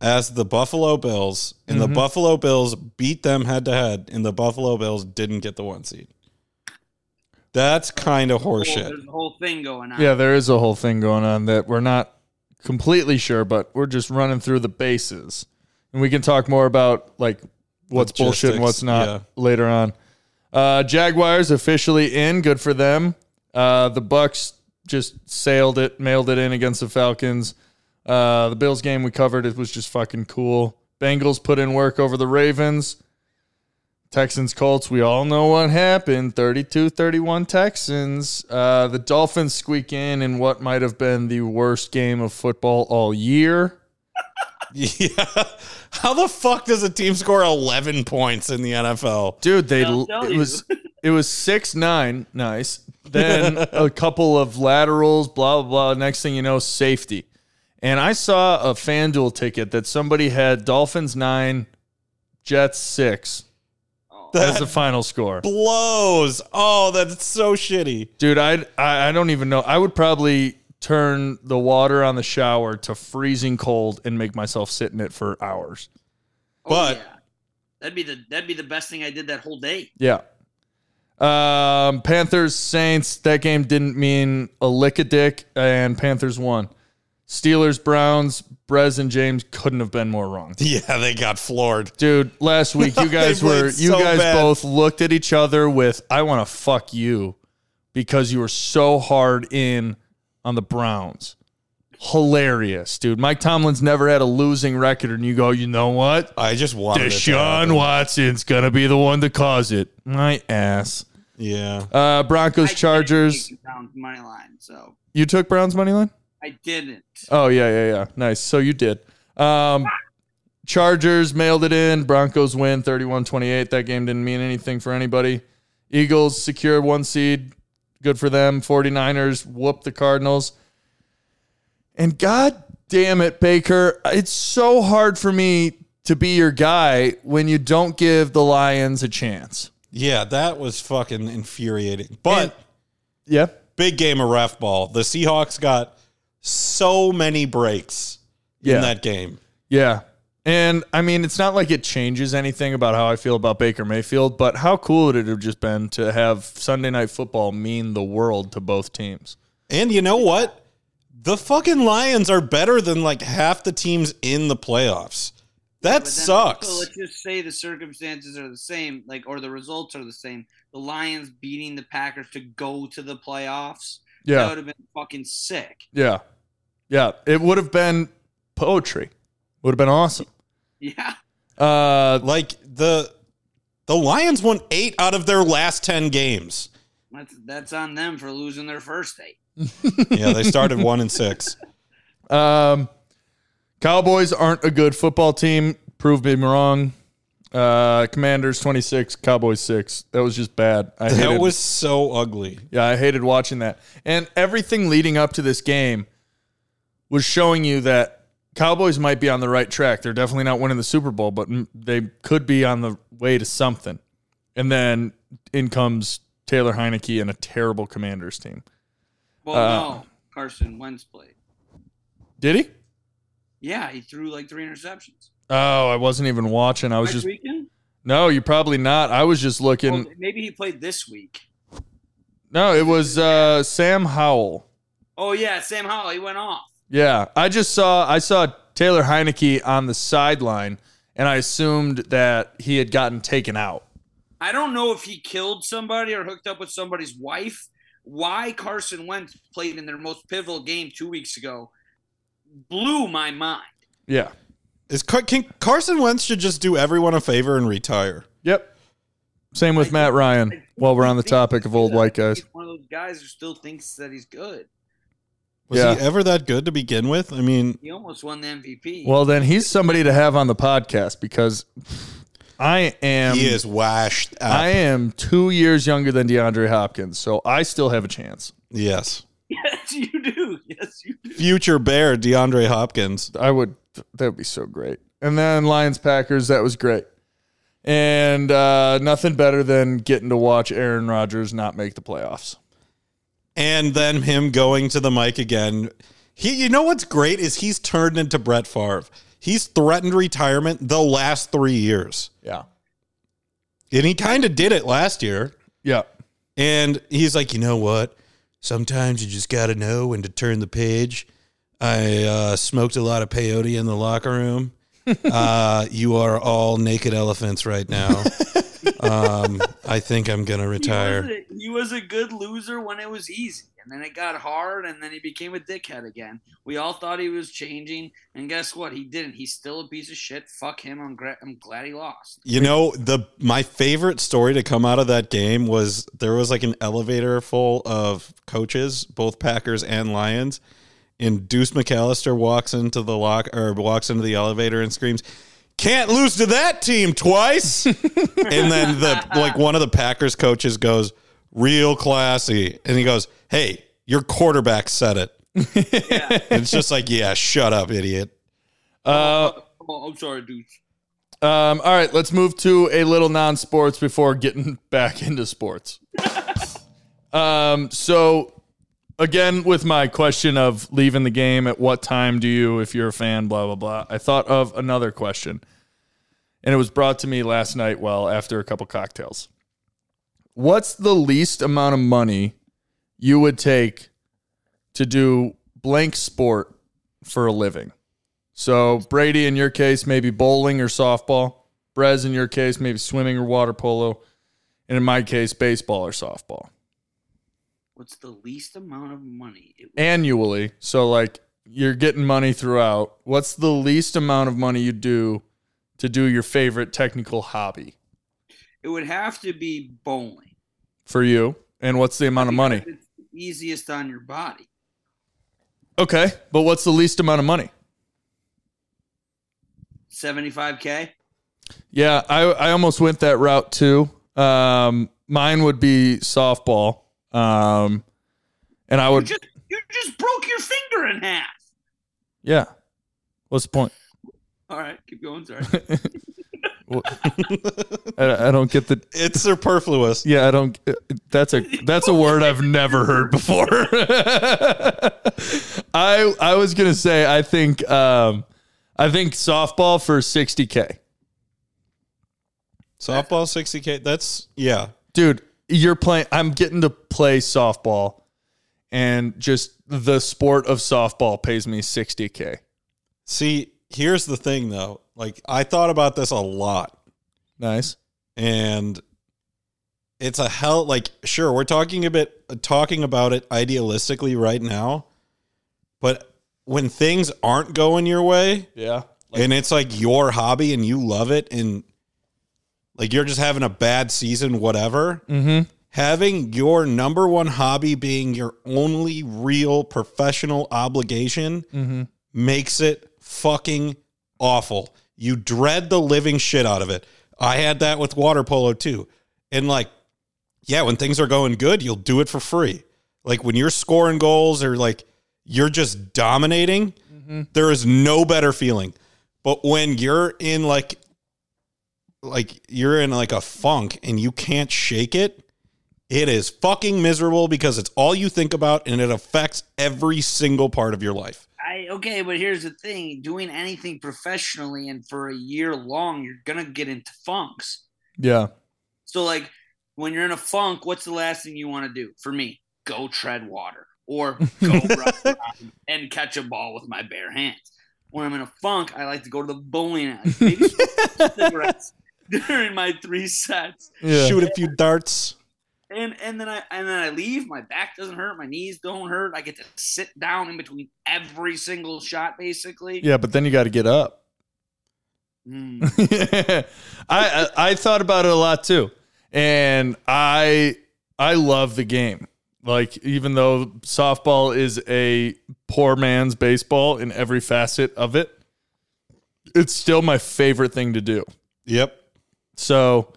as the Buffalo Bills, and the Buffalo Bills beat them head-to-head, and the Buffalo Bills didn't get the one seed. That's kind of horseshit. There's a whole thing going on. Yeah, there is a whole thing going on that we're not completely sure, but we're just running through the bases. And we can talk more about like what's logistics, bullshit and what's not later on. Jaguars officially in. Good for them. The Bucks just sailed it, mailed it in against the Falcons. The Bills game we covered, it was just fucking cool. Bengals put in work over the Ravens. Texans, Colts, we all know what happened. 32-31 Texans. The Dolphins squeak in what might have been the worst game of football all year. Yeah. How the fuck does a team score 11 points in the NFL? Dude, it was 6-9. Nice. Then a couple of laterals, blah, blah, blah. Next thing you know, safety. And I saw a FanDuel ticket that somebody had Dolphins 9, Jets 6. That's the final score. Blows. Oh, that's so shitty. Dude, I don't even know. I would probably turn the water on the shower to freezing cold and make myself sit in it for hours. Oh, but yeah. That'd be the best thing I did that whole day. Yeah. Panthers, Saints, that game didn't mean a lick a dick, and Panthers won. Steelers, Browns, Brez and James couldn't have been more wrong. Yeah, they got floored. Dude, last week you guys both looked at each other with I want to fuck you because you were so hard in on the Browns. Hilarious, dude. Mike Tomlin's never had a losing record, and you go, you know what? I just wanted Deshaun Watson's going to be the one to cause it. My ass. Yeah. Broncos, Chargers. You took Browns' money line? I didn't. Oh, yeah. Nice. So you did. Chargers mailed it in. Broncos win 31-28. That game didn't mean anything for anybody. Eagles secure one seed. Good for them. 49ers whoop the Cardinals. And God damn it, Baker. It's so hard for me to be your guy when you don't give the Lions a chance. Yeah, that was fucking infuriating. But, big game of ref ball. The Seahawks got so many breaks in that game. Yeah. And, I mean, it's not like it changes anything about how I feel about Baker Mayfield, but how cool would it have just been to have Sunday Night Football mean the world to both teams? And you know what? The fucking Lions are better than, like, half the teams in the playoffs. That sucks. Also, let's just say the circumstances are the same, like, or the results are the same. The Lions beating the Packers to go to the playoffs. Yeah. That would have been fucking sick. Yeah. Yeah. It would have been poetry. Would have been awesome. Yeah. Like the Lions won 8 out of their last 10 games. That's on them for losing their first 8. Yeah, they started 1-6. Cowboys aren't a good football team. Prove me wrong. Commanders 26, Cowboys 6. That was just bad. That was so ugly. Yeah, I hated watching that. And everything leading up to this game was showing you that Cowboys might be on the right track. They're definitely not winning the Super Bowl, but they could be on the way to something. And then in comes Taylor Heineke and a terrible Commanders team. Well, no. Carson Wentz played. Did he? Yeah, he threw like 3 interceptions. Oh, I wasn't even watching. I was just weekend? No, you're probably not. I was just looking. Well, maybe he played this week. No, it was Sam Howell. Oh yeah, Sam Howell. He went off. Yeah, I saw Taylor Heineke on the sideline, and I assumed that he had gotten taken out. I don't know if he killed somebody or hooked up with somebody's wife. Why Carson Wentz played in their most pivotal game 2 weeks ago blew my mind. Yeah. Carson Wentz should just do everyone a favor and retire. Yep. Same with Matt Ryan while we're on the topic of old white guys. He's one of those guys who still thinks that he's good. Was he ever that good to begin with? I mean, he almost won the MVP. Well, then he's somebody to have on the podcast because he is washed up. I am 2 years younger than DeAndre Hopkins, so I still have a chance. Yes. Yes, you do. Yes, you do. Future Bear DeAndre Hopkins. That would be so great. And then Lions Packers, that was great. And nothing better than getting to watch Aaron Rodgers not make the playoffs. And then him going to the mic again. You know what's great is he's turned into Brett Favre. He's threatened retirement the last 3 years. Yeah. And he kind of did it last year. Yeah. And he's like, you know what? Sometimes you just got to know when to turn the page. I smoked a lot of peyote in the locker room. You are all naked elephants right now. I think I'm going to retire. He was a good loser when it was easy. And then it got hard, and then he became a dickhead again. We all thought he was changing, and guess what? He didn't. He's still a piece of shit. Fuck him. I'm glad he lost. You know, my favorite story to come out of that game was there was like an elevator full of coaches, both Packers and Lions, and Deuce McAllister walks into the elevator and screams, "Can't lose to that team twice!" And then one of the Packers coaches goes, "Real classy," and he goes, "Hey, your quarterback said it." Yeah. It's just like, yeah, shut up, idiot. I'm sorry, dude. All right, let's move to a little non-sports before getting back into sports. So, again, with my question of leaving the game, at what time do you, if you're a fan, blah, blah, blah, I thought of another question, and it was brought to me last night after a couple cocktails. What's the least amount of money you would take to do blank sport for a living? So Brady, in your case, maybe bowling or softball. Brez, in your case, maybe swimming or water polo. And in my case, baseball or softball. What's the least amount of money? Annually. So you're getting money throughout. What's the least amount of money you do to do your favorite technical hobby? It would have to be bowling. For you? And what's the amount of money? It's the easiest on your body. Okay, but what's the least amount of money? 75K? Yeah, I almost went that route too. Mine would be softball. And I would... You just broke your finger in half. Yeah. What's the point? All right, keep going, sorry. I don't get the... It's superfluous. Yeah, I don't... That's a word I've never heard before. I was going to say, I think softball for 60K. Softball, 60K? That's... Yeah. Dude, I'm getting to play softball, and just the sport of softball pays me 60K. See, here's the thing, though. I thought about this a lot. Nice. And it's a hell, sure, we're talking about it idealistically right now, but when things aren't going your way, yeah, and it's your hobby and you love it, and you're just having a bad season, whatever, mm-hmm. Having your number one hobby being your only real professional obligation mm-hmm. makes it fucking awful. You dread the living shit out of it. I had that with water polo too. And yeah, when things are going good, you'll do it for free. When you're scoring goals or you're just dominating, mm-hmm. there is no better feeling. But when you're in a funk and you can't shake it, it is fucking miserable because it's all you think about and it affects every single part of your life. Okay, but here's the thing. Doing anything professionally and for a year long, you're going to get into funks. Yeah. So, when you're in a funk, what's the last thing you want to do? For me, go tread water or go run and catch a ball with my bare hands. When I'm in a funk, I like to go to the bowling alley. Maybe cigarettes during my 3 sets. Yeah. Shoot a few darts. And then I leave. My back doesn't hurt. My knees don't hurt. I get to sit down in between every single shot, basically. Yeah, but then you got to get up. Yeah. I thought about it a lot too, and I love the game. Even though softball is a poor man's baseball in every facet of it, it's still my favorite thing to do. Yep. So.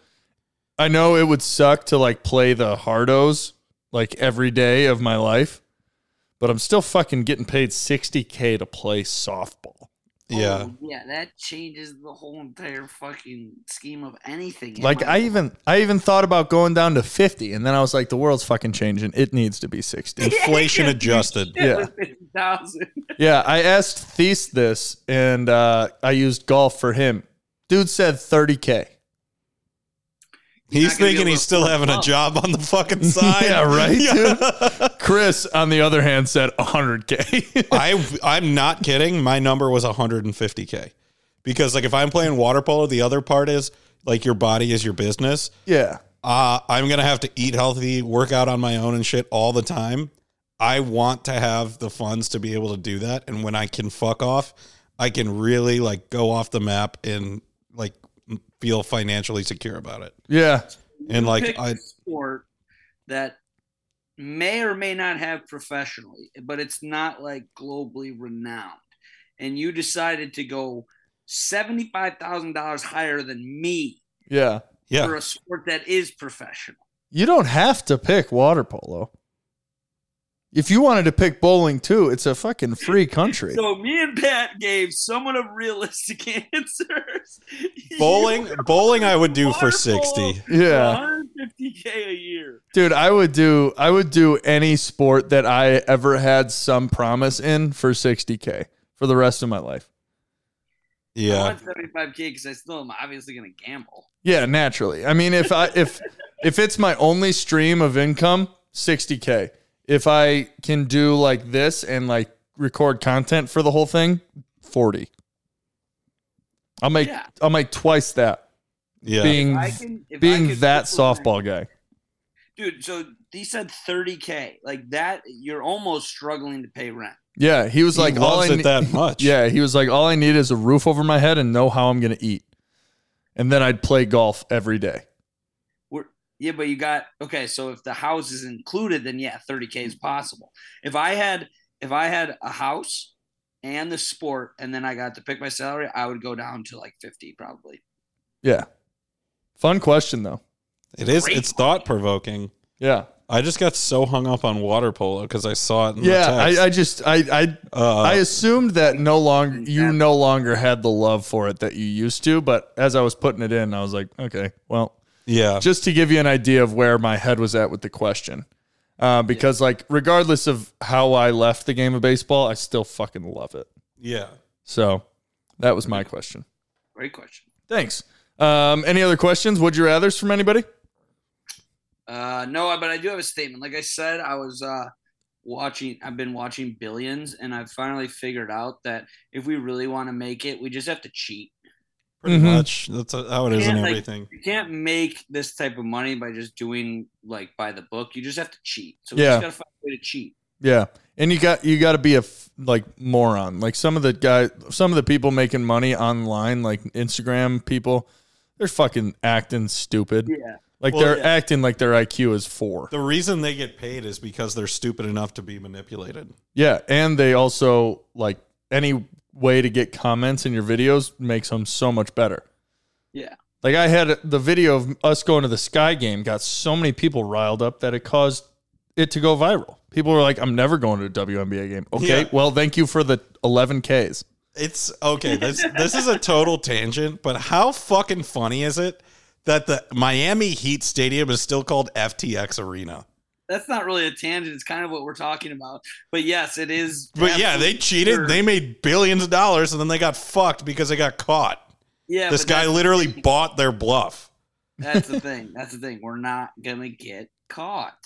I know it would suck to play the hardos every day of my life, but I'm still fucking getting paid 60K to play softball. Yeah. Oh, yeah, that changes the whole entire fucking scheme of anything. Like, I even thought about going down to 50, and then I was like, the world's fucking changing. It needs to be 60. Inflation adjusted. Yeah. Yeah, I asked Thies this, and I used golf for him. Dude said 30K. He's thinking he's still having a job on the fucking side. Yeah, right, dude? Chris, on the other hand, said 100K. I'm not kidding. My number was 150K. Because, like, if I'm playing water polo, the other part is, like, your body is your business. Yeah. I'm going to have to eat healthy, work out on my own and shit all the time. I want to have the funds to be able to do that. And when I can fuck off, I can really, like, go off the map and, like, feel financially secure about it. Yeah. And like a sport that may or may not have professionally, but it's not like globally renowned. And you decided to go $75,000 higher than me. Yeah. Yeah. For a sport that is professional. You don't have to pick water polo. If you wanted to pick bowling too, it's a fucking free country. So me and Pat gave somewhat of realistic answers. Bowling I would do for 60. Yeah. 150K a year. Dude, I would do any sport that I ever had some promise in for 60K for the rest of my life. Yeah. I want 75K because I still am obviously going to gamble. Yeah, naturally. I mean, if it's my only stream of income, 60K. If I can do like this and like record content for the whole thing, 40. I'll make twice that. Yeah. Being that softball guy. Dude, so he said 30K. Like that, you're almost struggling to pay rent. Yeah, he was like, all I need that much. Yeah, he was like, all I need is a roof over my head and know how I'm gonna eat. And then I'd play golf every day. Yeah, but you got okay. So if the house is included, then yeah, 30K is possible. If I had a house and the sport, and then I got to pick my salary, I would go down to like 50 probably. Yeah, fun question though. It is. It's thought provoking. Yeah, I just got so hung up on water polo because I saw it. The text. I assumed that you no longer had the love for it that you used to. But as I was putting it in, I was like, okay, well. Yeah. Just to give you an idea of where my head was at with the question. Because like, regardless of how I left the game of baseball, I still fucking love it. Yeah. So that was my question. Great question. Thanks. Any other questions? Would you rathers from anybody? No, but I do have a statement. Like I said, I was, I've been watching Billions, and I've finally figured out that if we really want to make it, we just have to cheat. Pretty much. That's how it is in everything. You can't make this type of money by just doing like by the book. You just have to cheat. So we just gotta find a way to cheat. Yeah. And you got to be a moron. Like some of the people making money online, like Instagram people, they're fucking acting stupid. Yeah. Like acting like their IQ is 4. The reason they get paid is because they're stupid enough to be manipulated. Yeah. And they also like any way to get comments in your videos makes them so much better. Yeah. Like I had the video of us going to the Sky game got so many people riled up that it caused it to go viral. People were like, I'm never going to a WNBA game. Okay. Yeah. Well, thank you for the 11Ks. It's okay. This is a total tangent, but how fucking funny is it that the Miami Heat stadium is still called FTX Arena? That's not really a tangent. It's kind of what we're talking about. But yes, it is. But yeah, they cheated. Sure. They made billions of dollars, and then they got fucked because they got caught. Yeah, this guy literally bought their bluff. That's the thing. That's the thing. We're not gonna get caught.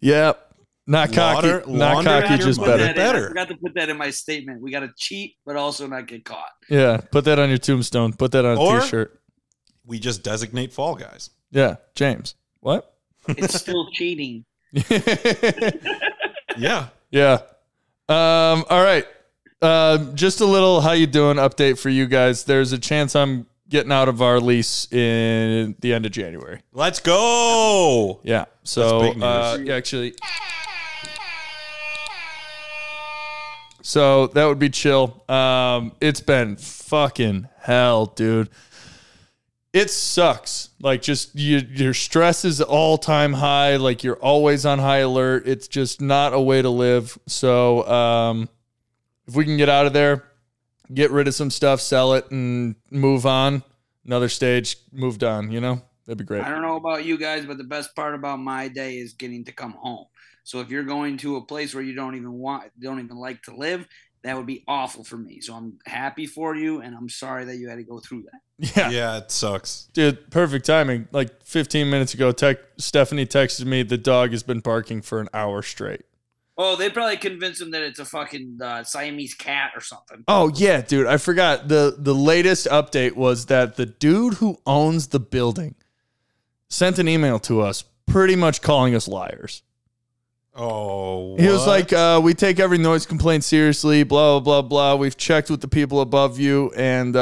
Yep. Not cocky. Not cocky. Just better. I forgot to put that in my statement. We got to cheat, but also not get caught. Yeah. Put that on your tombstone. Put that on a T-shirt. We just designate fall guys. Yeah, James. What? It's still cheating. Yeah. Yeah. All right. Just a little how you doing update for you guys. There's a chance I'm getting out of our lease in the end of January. Let's go. Yeah. So So that would be chill. It's been fucking hell, dude. It sucks. Like, just your stress is all-time high. Like, you're always on high alert. It's just not a way to live. So if we can get out of there, get rid of some stuff, sell it, and move on, another stage, moved on, you know? That'd be great. I don't know about you guys, but the best part about my day is getting to come home. So if you're going to a place where you don't even like to live, that would be awful for me. So I'm happy for you, and I'm sorry that you had to go through that. Yeah, it sucks. Dude, perfect timing. Like 15 minutes ago, Stephanie texted me, the dog has been barking for an hour straight. Oh, they probably convinced him that it's a fucking Siamese cat or something. Oh, yeah, dude. I forgot. The latest update was that the dude who owns the building sent an email to us pretty much calling us liars. Oh, what? He was like, we take every noise complaint seriously, blah, blah, blah. We've checked with the people above you, and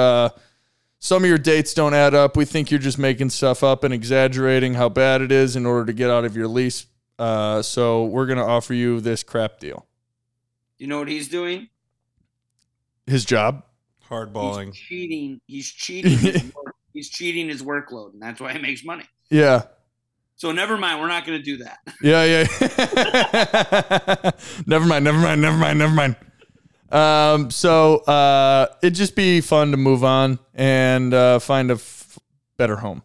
some of your dates don't add up. We think you're just making stuff up and exaggerating how bad it is in order to get out of your lease. So we're going to offer you this crap deal. You know what he's doing? His job? Hardballing. He's cheating. He's cheating his workload, and that's why he makes money. Yeah. So never mind. We're not going to do that. Yeah. Never mind. So it'd just be fun to move on and find a better home.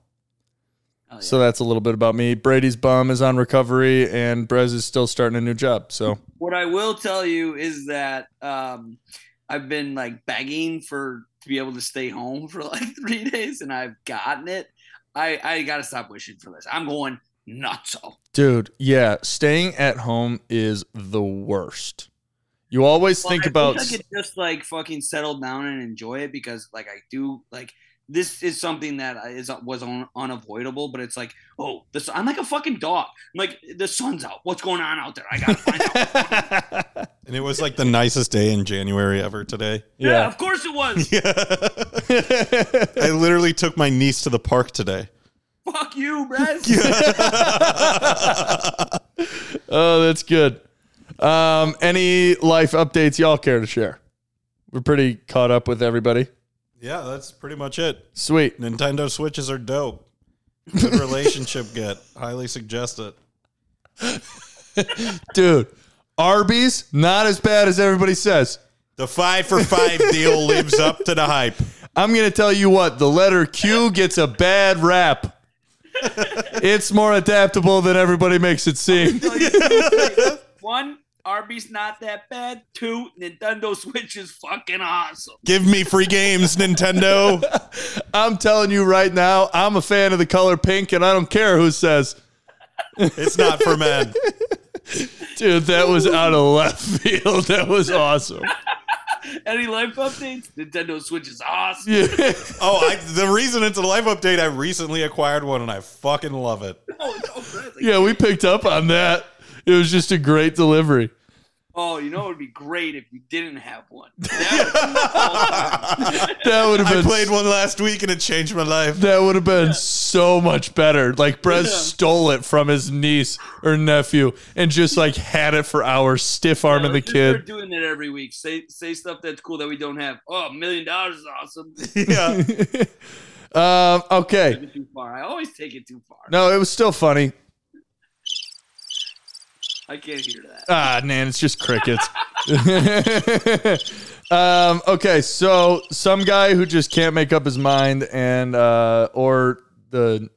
Oh, yeah. So that's a little bit about me. Brady's bum is on recovery, and Brez is still starting a new job. So what I will tell you is that I've been like begging to be able to stay home for like 3 days, and I've gotten it. I got to stop wishing for this. I'm going nutso. Dude, yeah, staying at home is the worst. You always think about... I could just like fucking settle down and enjoy it because like I do... like. This is something that was unavoidable, but it's like, oh, I'm like a fucking dog. I'm like, the sun's out. What's going on out there? I got to find out. And it was like the nicest day in January ever today. Yeah, of course it was. Yeah. I literally took my niece to the park today. Fuck you, Brez. Oh, that's good. Any life updates y'all care to share? We're pretty caught up with everybody. Yeah, that's pretty much it. Sweet. Nintendo Switches are dope. Good relationship get. Highly suggest it. Dude, Arby's, not as bad as everybody says. The 5 for $5 deal lives up to the hype. I'm going to tell you what, the letter Q gets a bad rap. It's more adaptable than everybody makes it seem. One. Arby's not that bad. 2, Nintendo Switch is fucking awesome. Give me free games, Nintendo. I'm telling you right now, I'm a fan of the color pink, and I don't care who says. It's not for men. Dude, that was out of left field. That was awesome. Any life updates? Nintendo Switch is awesome. Yeah. The reason it's a life update, I recently acquired one, and I fucking love it. Yeah, we picked up on that. It was just a great delivery. Oh, you know, it would be great if you didn't have one. That would have been. I played one last week and it changed my life. That would have been so much better. Like, Brez stole it from his niece or nephew and just like had it for hours, stiff arming the kid. We're doing that every week. Say stuff that's cool that we don't have. Oh, $1 million is awesome. Yeah. Okay. I took it too far. I always take it too far. No, it was still funny. I can't hear that. Ah, man, it's just crickets. Okay, so some guy who just can't make up his mind and or the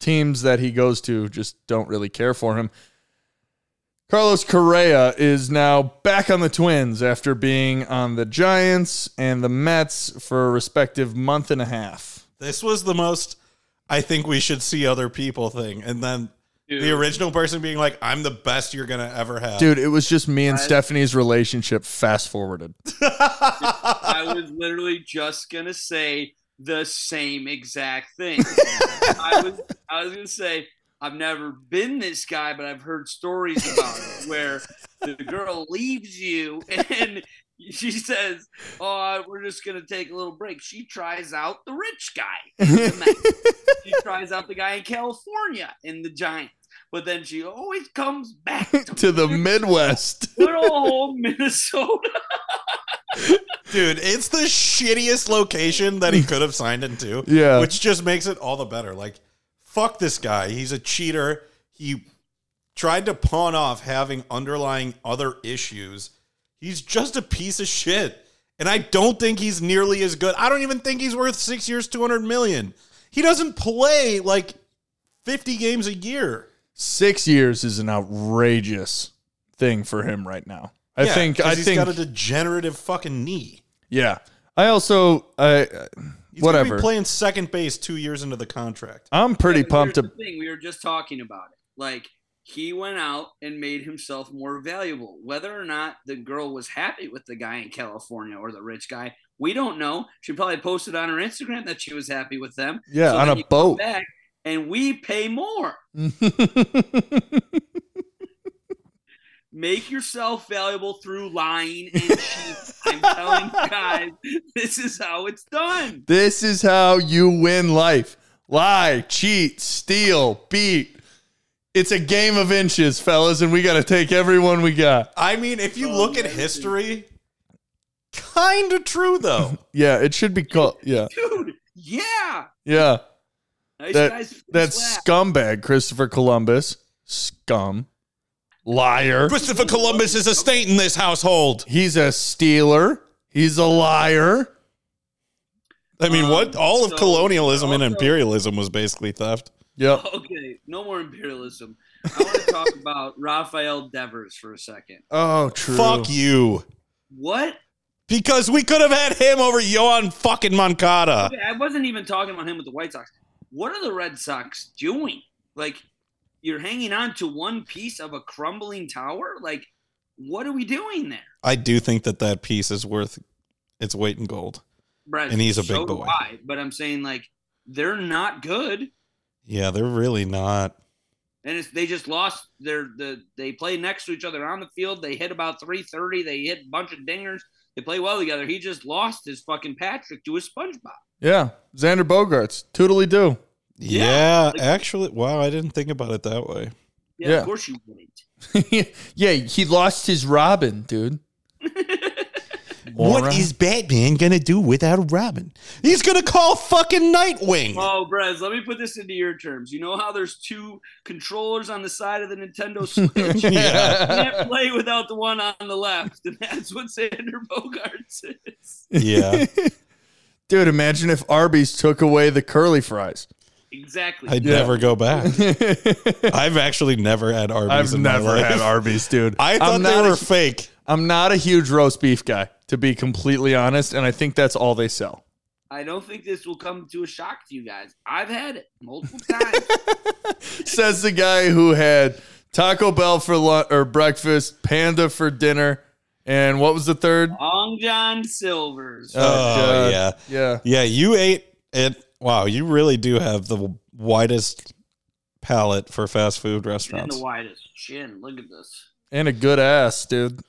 teams that he goes to just don't really care for him. Carlos Correa is now back on the Twins after being on the Giants and the Mets for a respective month and a half. This was the most I think we should see other people thing. And then... Dude. The original person being like, I'm the best you're going to ever have. Dude, it was just me and Stephanie's relationship fast forwarded. I was literally just going to say the same exact thing. I was going to say, I've never been this guy, but I've heard stories about it where the girl leaves you and she says, oh, we're just going to take a little break. She tries out the rich guy. She tries out the guy in California in the Giants. But then she always comes back to the Midwest. Good old Minnesota. Dude, it's the shittiest location that he could have signed into. Yeah. Which just makes it all the better. Like, fuck this guy. He's a cheater. He tried to pawn off having underlying other issues. He's just a piece of shit. And I don't think he's nearly as good. I don't even think he's worth 6 years, $200 million. He doesn't play like 50 games a year. 6 years is an outrageous thing for him right now. I think he's got a degenerative fucking knee. Yeah. I also, he's whatever. He's going to be playing second base 2 years into the contract. I'm pretty pumped. We were just talking about it. Like, he went out and made himself more valuable. Whether or not the girl was happy with the guy in California or the rich guy, we don't know. She probably posted on her Instagram that she was happy with them. Yeah, so on a boat. Back and we pay more. Make yourself valuable through lying and cheating. I'm telling you guys, this is how it's done. This is how you win life. Lie, cheat, steal, beat. It's a game of inches, fellas, and we got to take everyone we got. I mean, if you look at history, kind of true, though. Yeah, it should be called. Yeah. Dude, yeah. Yeah. Nice that scumbag, Christopher Columbus. Scum. Liar. Christopher Columbus is a saint in this household. He's a stealer. He's a liar. I mean, what? All of colonialism and imperialism was basically theft. Yep. Okay, no more imperialism. I want to talk about Rafael Devers for a second. Oh, true. Fuck you. What? Because we could have had him over Yohan fucking Moncada. Okay, I wasn't even talking about him with the White Sox. What are the Red Sox doing? Like, you're hanging on to one piece of a crumbling tower? Like, what are we doing there? I do think that piece is worth its weight in gold. Brad, and he's a big boy. But I'm saying, like, they're not good. Yeah, they're really not. And they just lost. They play next to each other on the field. They hit about 330. They hit a bunch of dingers. They play well together. He just lost his fucking Patrick to his SpongeBob. Yeah, Xander Bogaerts. Toodly-doo. Yeah, like, actually, wow, I didn't think about it that way. Yeah. Of course you wouldn't. Yeah, he lost his Robin, dude. What is Batman going to do without Robin? He's going to call fucking Nightwing. Oh, Brez, let me put this into your terms. You know how there's two controllers on the side of the Nintendo Switch? Yeah. You can't play without the one on the left. And that's what Xander Bogaerts is. Yeah. Dude, imagine if Arby's took away the curly fries. Exactly. I'd never go back. I've actually never had Arby's. I've never had Arby's, dude. I thought they were fake. I'm not a huge roast beef guy, to be completely honest, and I think that's all they sell. I don't think this will come to a shock to you guys. I've had it multiple times. Says the guy who had Taco Bell for lunch or breakfast, Panda for dinner, and what was the third? Long John Silver's. Oh, yeah. Yeah. Yeah, you ate it. Wow, you really do have the widest palate for fast food restaurants. And the widest chin. Look at this. And a good ass, dude.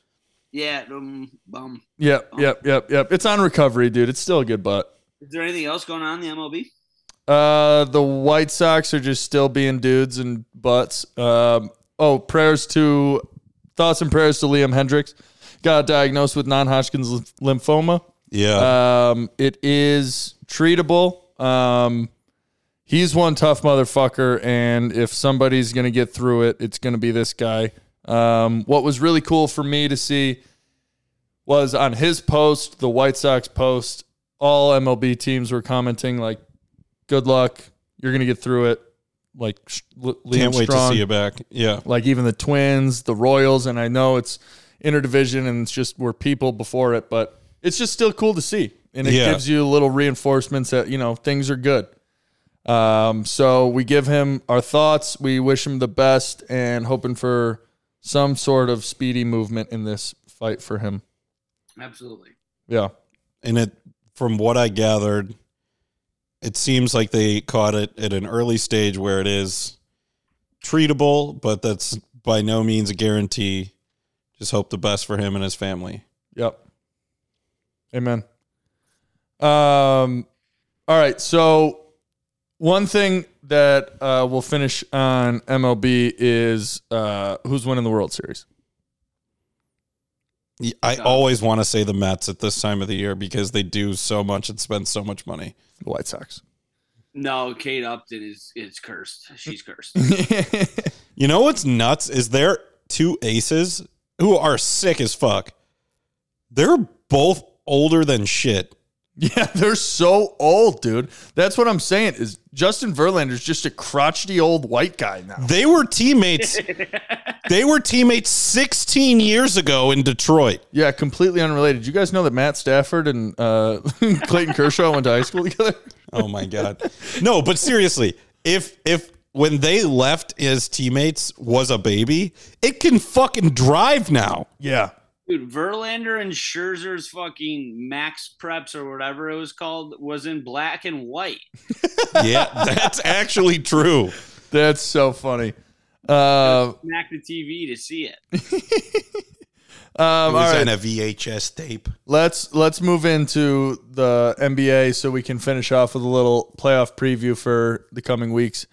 Yeah, bum. Yep. It's on recovery, dude. It's still a good butt. Is there anything else going on in the MLB? The White Sox are just still being dudes and butts. Thoughts and prayers to Liam Hendricks. Got diagnosed with non-Hodgkin's lymphoma. Yeah. It is treatable. He's one tough motherfucker, and if somebody's going to get through it, it's going to be this guy. What was really cool for me to see was on his post, the White Sox post, all MLB teams were commenting like, good luck. You're going to get through it. Like, can't wait to see you back. Yeah. Like even the Twins, the Royals. And I know it's interdivision and it's just, we're people before it, but it's just still cool to see. And it gives you little reinforcements that, you know, things are good. So we give him our thoughts. We wish him the best and hoping for some sort of speedy movement in this fight for him. Absolutely. Yeah. And from what I gathered, it seems like they caught it at an early stage where it is treatable, but that's by no means a guarantee. Just hope the best for him and his family. Yep. Amen. All right. So one thing that we'll finish on MLB is who's winning the World Series. I always want to say the Mets at this time of the year because they do so much and spend so much money. The White Sox. No, Kate Upton is cursed. She's cursed. You know what's nuts is their two aces who are sick as fuck They're both older than shit. Yeah, they're so old, dude. That's what I'm saying is Justin Verlander's just a crotchety old white guy now. They were teammates. They were teammates 16 years ago in Detroit. Yeah, completely unrelated. You guys know that Matt Stafford and Clayton Kershaw went to high school together? Oh, my God. No, but seriously, if when they left his teammates was a baby, it can fucking drive now. Yeah. Dude, Verlander and Scherzer's fucking Max Preps or whatever it was called was in black and white. Yeah, that's actually true. That's so funny. Smack the TV to see it. It was all right. On a VHS tape. Let's move into the NBA so we can finish off with a little playoff preview for the coming weeks.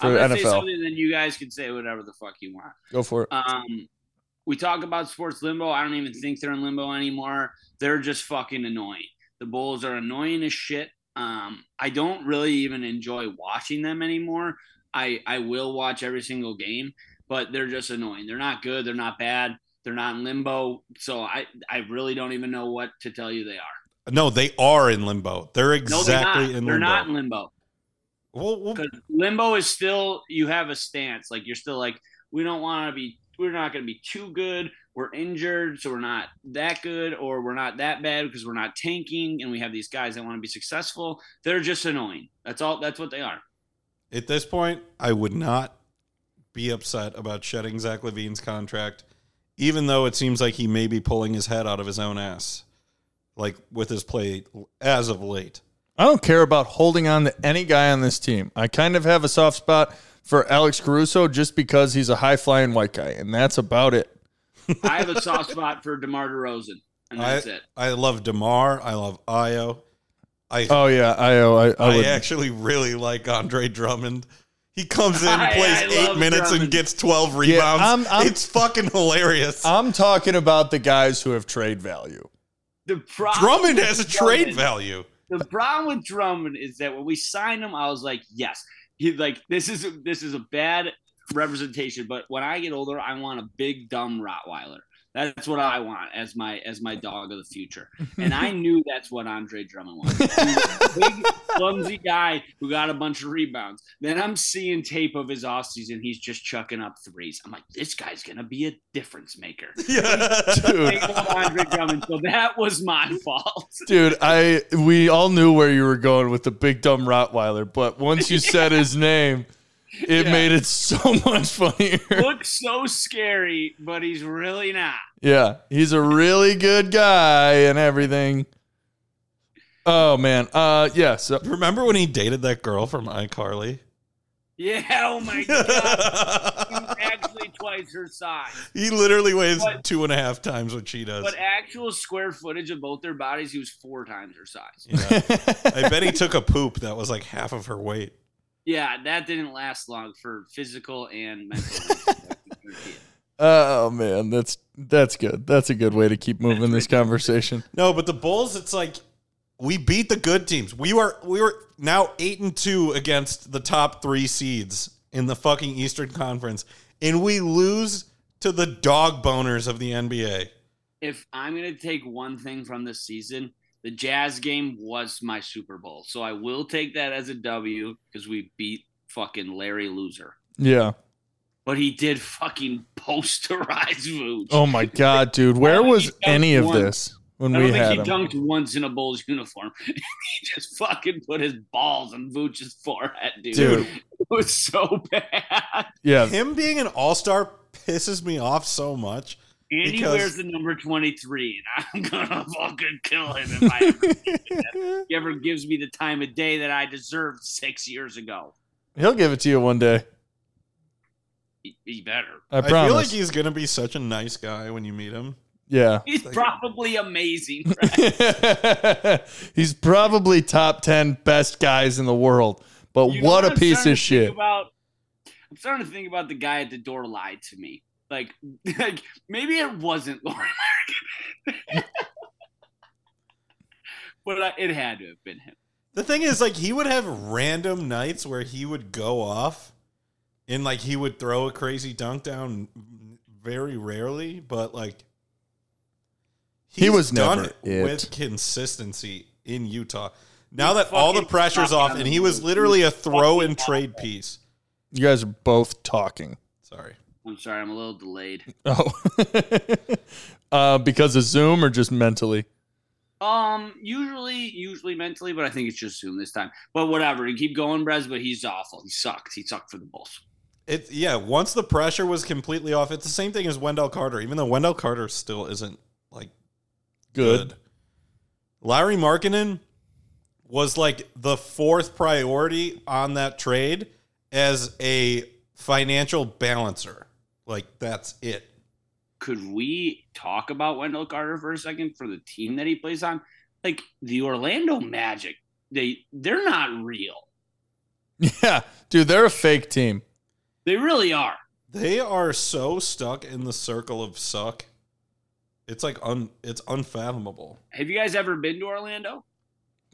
I'm going to say something, then you guys can say whatever the fuck you want. Go for it. We talk about sports limbo. I don't even think they're in limbo anymore. They're just fucking annoying. The Bulls are annoying as shit. I don't really even enjoy watching them anymore. I will watch every single game, but they're just annoying. They're not good. They're not bad. They're not in limbo. So I really don't even know what to tell you they are. No, they are in limbo. They're exactly in limbo. They're not in limbo. Well, limbo is still, you have a stance. Like you're still like, we don't want to be, we're not going to be too good. We're injured, so we're not that good, or we're not that bad because we're not tanking, and we have these guys that want to be successful. They're just annoying. That's all. That's what they are. At this point, I would not be upset about shedding Zach LaVine's contract, even though it seems like he may be pulling his head out of his own ass, like with his play as of late. I don't care about holding on to any guy on this team. I kind of have a soft spot for Alex Caruso just because he's a high-flying white guy, and that's about it. I have a soft spot for DeMar DeRozan, and that's it. I love DeMar. I love Ayo. Ayo. I actually really like Andre Drummond. He comes in, plays 8 minutes, and gets 12 rebounds. Yeah, it's fucking hilarious. I'm talking about the guys who have trade value. Drummond has a trade value. The problem with Drummond is that when we signed him, I was like, yes. He's like, this is a bad representation, but when I get older, I want a big dumb Rottweiler. That's what I want as my dog of the future. And I knew that's what Andre Drummond was. He's a big clumsy guy who got a bunch of rebounds. Then I'm seeing tape of his offseason. He's just chucking up threes. I'm like, this guy's gonna be a difference maker. Yeah, dude. Andre Drummond. So that was my fault, dude. We all knew where you were going with the big dumb Rottweiler, but once you said his name. It made it so much funnier. Looks so scary, but he's really not. Yeah, he's a really good guy and everything. Oh, man. Yeah. So remember when he dated that girl from iCarly? Yeah, oh, my God. He's actually twice her size. He literally weighs 2.5 times what she does. But actual square footage of both their bodies, he was 4 times her size. Yeah. I bet he took a poop that was like half of her weight. Yeah, that didn't last long for physical and mental. Oh, man, that's good. That's a good way to keep moving this conversation. No, but the Bulls, it's like we beat the good teams. We were now 8-2 against the top 3 seeds in the fucking Eastern Conference, and we lose to the dog boners of the NBA. If I'm going to take one thing from this season, the Jazz game was my Super Bowl, so I will take that as a W because we beat fucking Larry Loser. Yeah. But he did fucking posterize Vooch. Oh, my God, dude. Where was any of this when we had him? I don't think he dunked once in a Bulls uniform. He just fucking put his balls on Vooch's forehead, dude. It was so bad. Yeah. Him being an all-star pisses me off so much. And he wears the number 23, and I'm going to fucking kill him if I ever if he ever gives me the time of day that I deserved 6 years ago. He'll give it to you one day. He better. I promise. I feel like he's going to be such a nice guy when you meet him. Yeah. He's probably amazing. Right? He's probably top 10 best guys in the world, but you know what a piece of shit. I'm starting to think about the guy at the door lied to me. Like maybe it wasn't Laurie Market, but it had to have been him. The thing is, like, he would have random nights where he would go off, and like he would throw a crazy dunk down very rarely. But like, He was done never it. With consistency in Utah. Now that all the pressure's off, and he was literally a throw and trade piece. You guys are both talking. Sorry. I'm sorry. I'm a little delayed. Oh. Because of Zoom or just mentally? Usually mentally, but I think it's just Zoom this time. But whatever. You keep going, Brez, but he's awful. He sucked. He sucked for the Bulls. Yeah, once the pressure was completely off, it's the same thing as Wendell Carter, even though Wendell Carter still isn't, like, good. Larry Markkinen was, like, the fourth priority on that trade as a financial balancer. Like, that's it. Could we talk about Wendell Carter for a second for the team that he plays on? Like, the Orlando Magic, they're not real. Yeah, dude, they're a fake team. They really are. They are so stuck in the circle of suck. It's like it's unfathomable. Have you guys ever been to Orlando?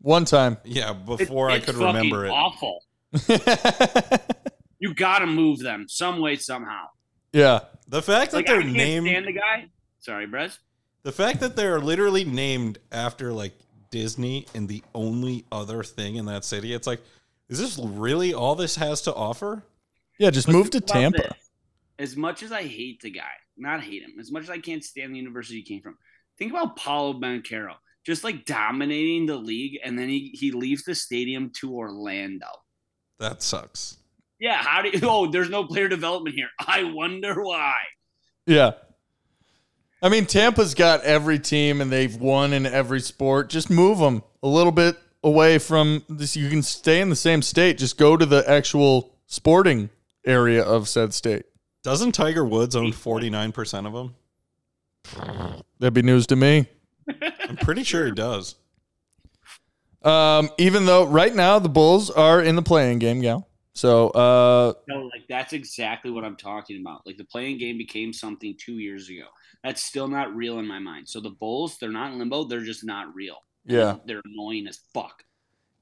One time. Yeah, before I could remember it. It's awful. You got to move them some way, somehow. Yeah. The fact that they're named... I can't stand the guy. Sorry, Brez. The fact that they're literally named after, like, Disney and the only other thing in that city, it's like, is this really all this has to offer? Yeah, just move to Tampa. As much as I hate the guy, not hate him, as much as I can't stand the university he came from, think about Paolo Banchero just, like, dominating the league, and then he leaves the stadium to Orlando. That sucks. Yeah, how do you... Oh, there's no player development here. I wonder why. Yeah. I mean, Tampa's got every team, and they've won in every sport. Just move them a little bit away from this. You can stay in the same state. Just go to the actual sporting area of said state. Doesn't Tiger Woods own 49% of them? That'd be news to me. I'm pretty sure he does. Even though right now the Bulls are in the play-in game, Gal. So, no, like that's exactly what I'm talking about. Like the play-in game became something 2 years ago. That's still not real in my mind. So the Bulls, they're not in limbo. They're just not real. Yeah, they're annoying as fuck.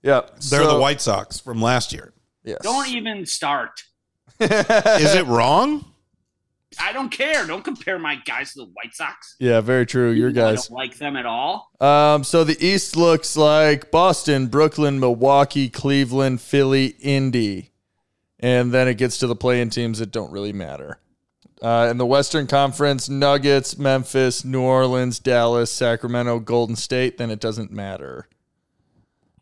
Yeah, they're the White Sox from last year. Yes. Don't even start. Is it wrong? I don't care. Don't compare my guys to the White Sox. Yeah, very true. Your guys. I don't like them at all. So the East looks like Boston, Brooklyn, Milwaukee, Cleveland, Philly, Indy. And then it gets to the play-in teams that don't really matter. In the Western Conference, Nuggets, Memphis, New Orleans, Dallas, Sacramento, Golden State. Then it doesn't matter.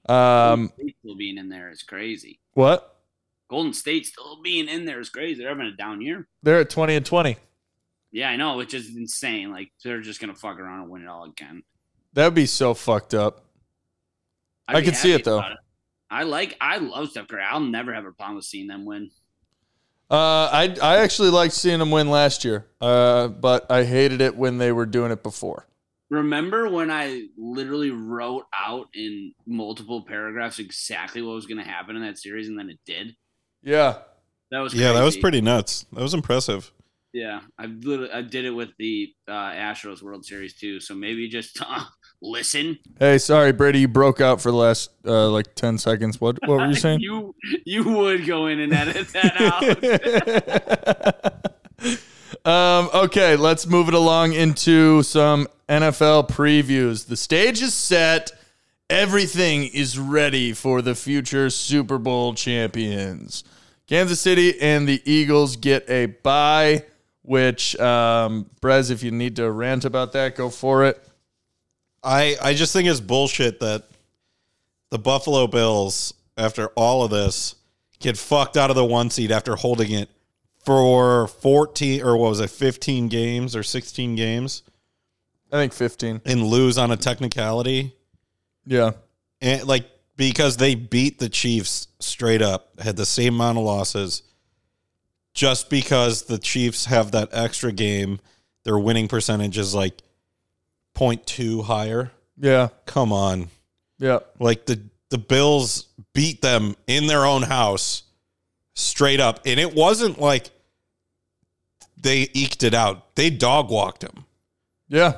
Still being in there is crazy. What? Golden State still being in there is crazy. They're having a down year. They're at 20-20. Yeah, I know, which is insane. Like, they're just going to fuck around and win it all again. That would be so fucked up. I could see it, though. I love Steph Curry. I'll never have a problem with seeing them win. I actually liked seeing them win last year, but I hated it when they were doing it before. Remember when I literally wrote out in multiple paragraphs exactly what was going to happen in that series, and then it did? Yeah, that was crazy. Yeah, that was pretty nuts. That was impressive. Yeah, I did it with the Astros World Series too. So maybe just listen. Hey, sorry, Brady, you broke out for the last 10 seconds. What were you saying? you would go in and edit that out. Okay, let's move it along into some NFL previews. The stage is set. Everything is ready for the future Super Bowl champions. Kansas City and the Eagles get a bye, which, Brez, if you need to rant about that, go for it. I just think it's bullshit that the Buffalo Bills, after all of this, get fucked out of the one seed after holding it for 15 games or 16 games? I think 15. And lose on a technicality. Yeah. And like, because they beat the Chiefs straight up, had the same amount of losses. Just because the Chiefs have that extra game, their winning percentage is like 0.2 higher. Yeah. Come on. Yeah. Like the Bills beat them in their own house straight up. And it wasn't like they eked it out. They dog walked them. Yeah.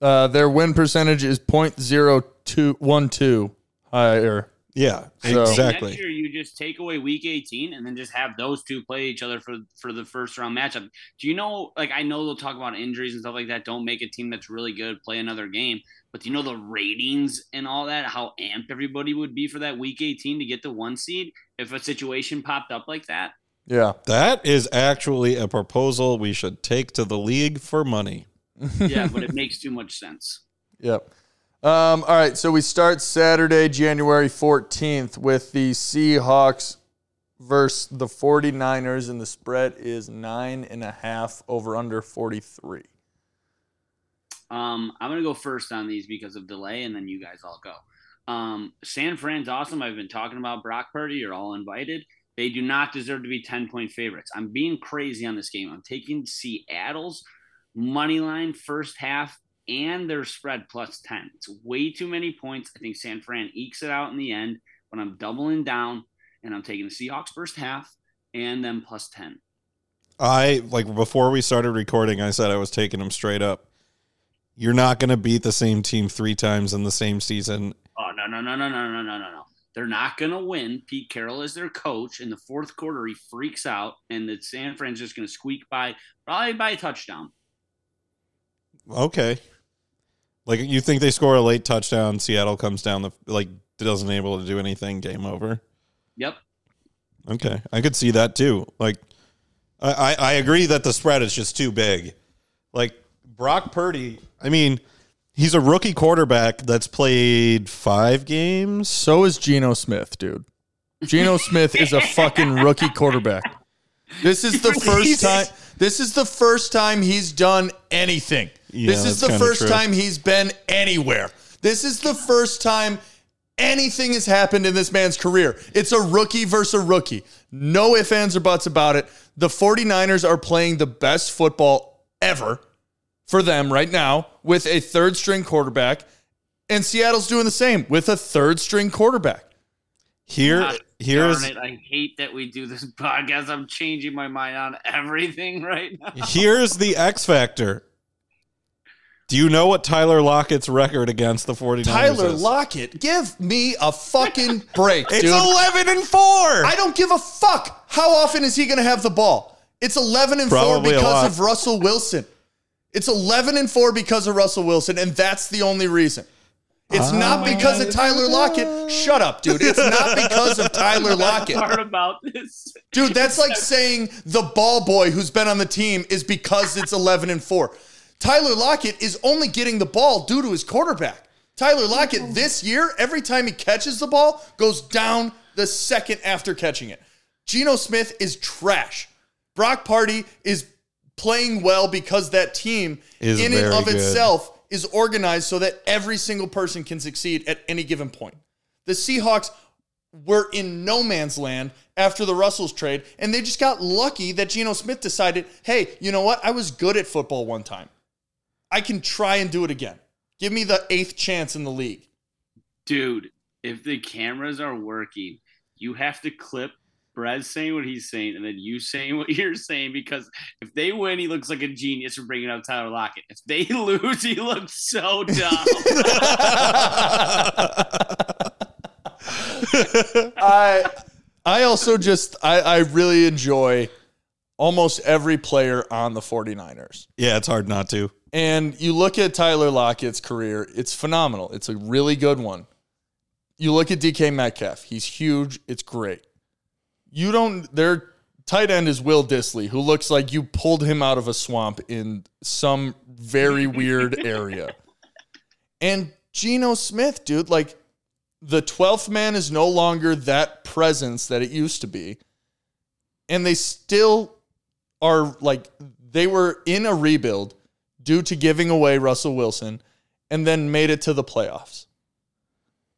Their win percentage is 0.0212 higher Yeah, so, exactly. Next year, you just take away Week 18 and then just have those two play each other for the first round matchup. Do you know, like, I know they'll talk about injuries and stuff like that. Don't make a team that's really good play another game. But do you know the ratings and all that, how amped everybody would be for that Week 18 to get the one seed if a situation popped up like that? Yeah, that is actually a proposal we should take to the league for money. Yeah, but it makes too much sense. Yep. All right, so we start Saturday, January 14th with the Seahawks versus the 49ers, and the spread is 9.5 over under 43. I'm going to go first on these because of delay, and then you guys all go. San Fran's awesome. I've been talking about Brock Purdy. You're all invited. They do not deserve to be 10-point favorites. I'm being crazy on this game. I'm taking Seattle's money line first half, and their spread plus 10. It's way too many points. I think San Fran ekes it out in the end, but I'm doubling down, and I'm taking the Seahawks first half and then plus 10. I, like, before we started recording, I said I was taking them straight up. You're not going to beat the same team three times in the same season. Oh, no. They're not going to win. Pete Carroll is their coach. In the fourth quarter, he freaks out, and the San Fran's just going to squeak by, probably by a touchdown. Okay. Like, you think they score a late touchdown, Seattle comes down, doesn't able to do anything, game over? Yep. Okay. I could see that, too. Like, I agree that the spread is just too big. Like, Brock Purdy, I mean, he's a rookie quarterback that's played 5 games. So is Geno Smith, dude. Geno Smith is a fucking rookie quarterback. This is the first time he's done anything. Yeah, this is the first time he's been anywhere. This is the first time anything has happened in this man's career. It's a rookie versus a rookie. No ifs, ands, or buts about it. The 49ers are playing the best football ever for them right now with a third-string quarterback, and Seattle's doing the same with a third-string quarterback. Here's I hate that we do this podcast. I'm changing my mind on everything right now. Here's the X factor. Do you know what Tyler Lockett's record against the 49ers is? Tyler Lockett, give me a fucking break, dude. It's 11-4. I don't give a fuck. How often is he going to have the ball? It's 11-4 because of Russell Wilson. It's 11-4 because of Russell Wilson, and that's the only reason. It's not because of Tyler Lockett. Shut up, dude. It's not because of Tyler Lockett. Part about this. Dude, that's like saying the ball boy who's been on the team is because it's 11-4. Tyler Lockett is only getting the ball due to his quarterback. Tyler Lockett this year, every time he catches the ball, goes down the second after catching it. Geno Smith is trash. Brock Purdy is playing well because that team is in and of itself is organized so that every single person can succeed at any given point. The Seahawks were in no man's land after the Russell's trade, and they just got lucky that Geno Smith decided, hey, you know what? I was good at football one time. I can try and do it again. Give me the 8th chance in the league. Dude, if the cameras are working, you have to clip Brad's saying what he's saying, and then you saying what you're saying, because if they win, he looks like a genius for bringing up Tyler Lockett. If they lose, he looks so dumb. I really enjoy almost every player on the 49ers. Yeah, it's hard not to. And you look at Tyler Lockett's career, it's phenomenal. It's a really good one. You look at DK Metcalf, he's huge, it's great. Their tight end is Will Dissly, who looks like you pulled him out of a swamp in some very weird area. And Geno Smith, dude, like the 12th man is no longer that presence that it used to be. And they still are like, they were in a rebuild due to giving away Russell Wilson and then made it to the playoffs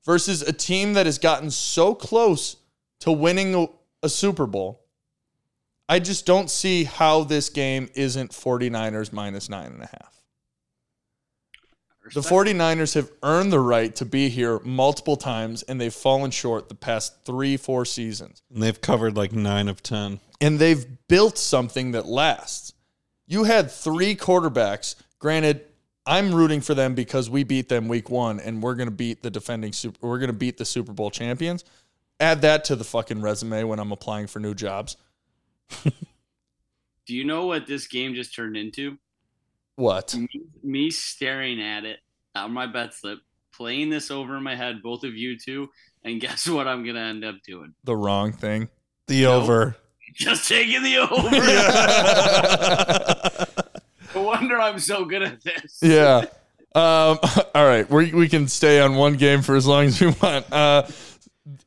versus a team that has gotten so close to winning a Super Bowl. I just don't see how this game isn't 49ers minus 9.5. The 49ers have earned the right to be here multiple times, and they've fallen short the past 3-4 seasons. And they've covered like 9 of 10. And they've built something that lasts. You had 3 quarterbacks. Granted, I'm rooting for them because we beat them week one, and we're going to beat the we're going to beat the Super Bowl champions. Add that to the fucking resume when I'm applying for new jobs. Do you know what this game just turned into? What? Me staring at it on my bet slip, playing this over in my head, both of you two, and guess what I'm going to end up doing? The wrong thing. Over. Just taking the over. No wonder I'm so good at this. Yeah. All right. We can stay on one game for as long as we want.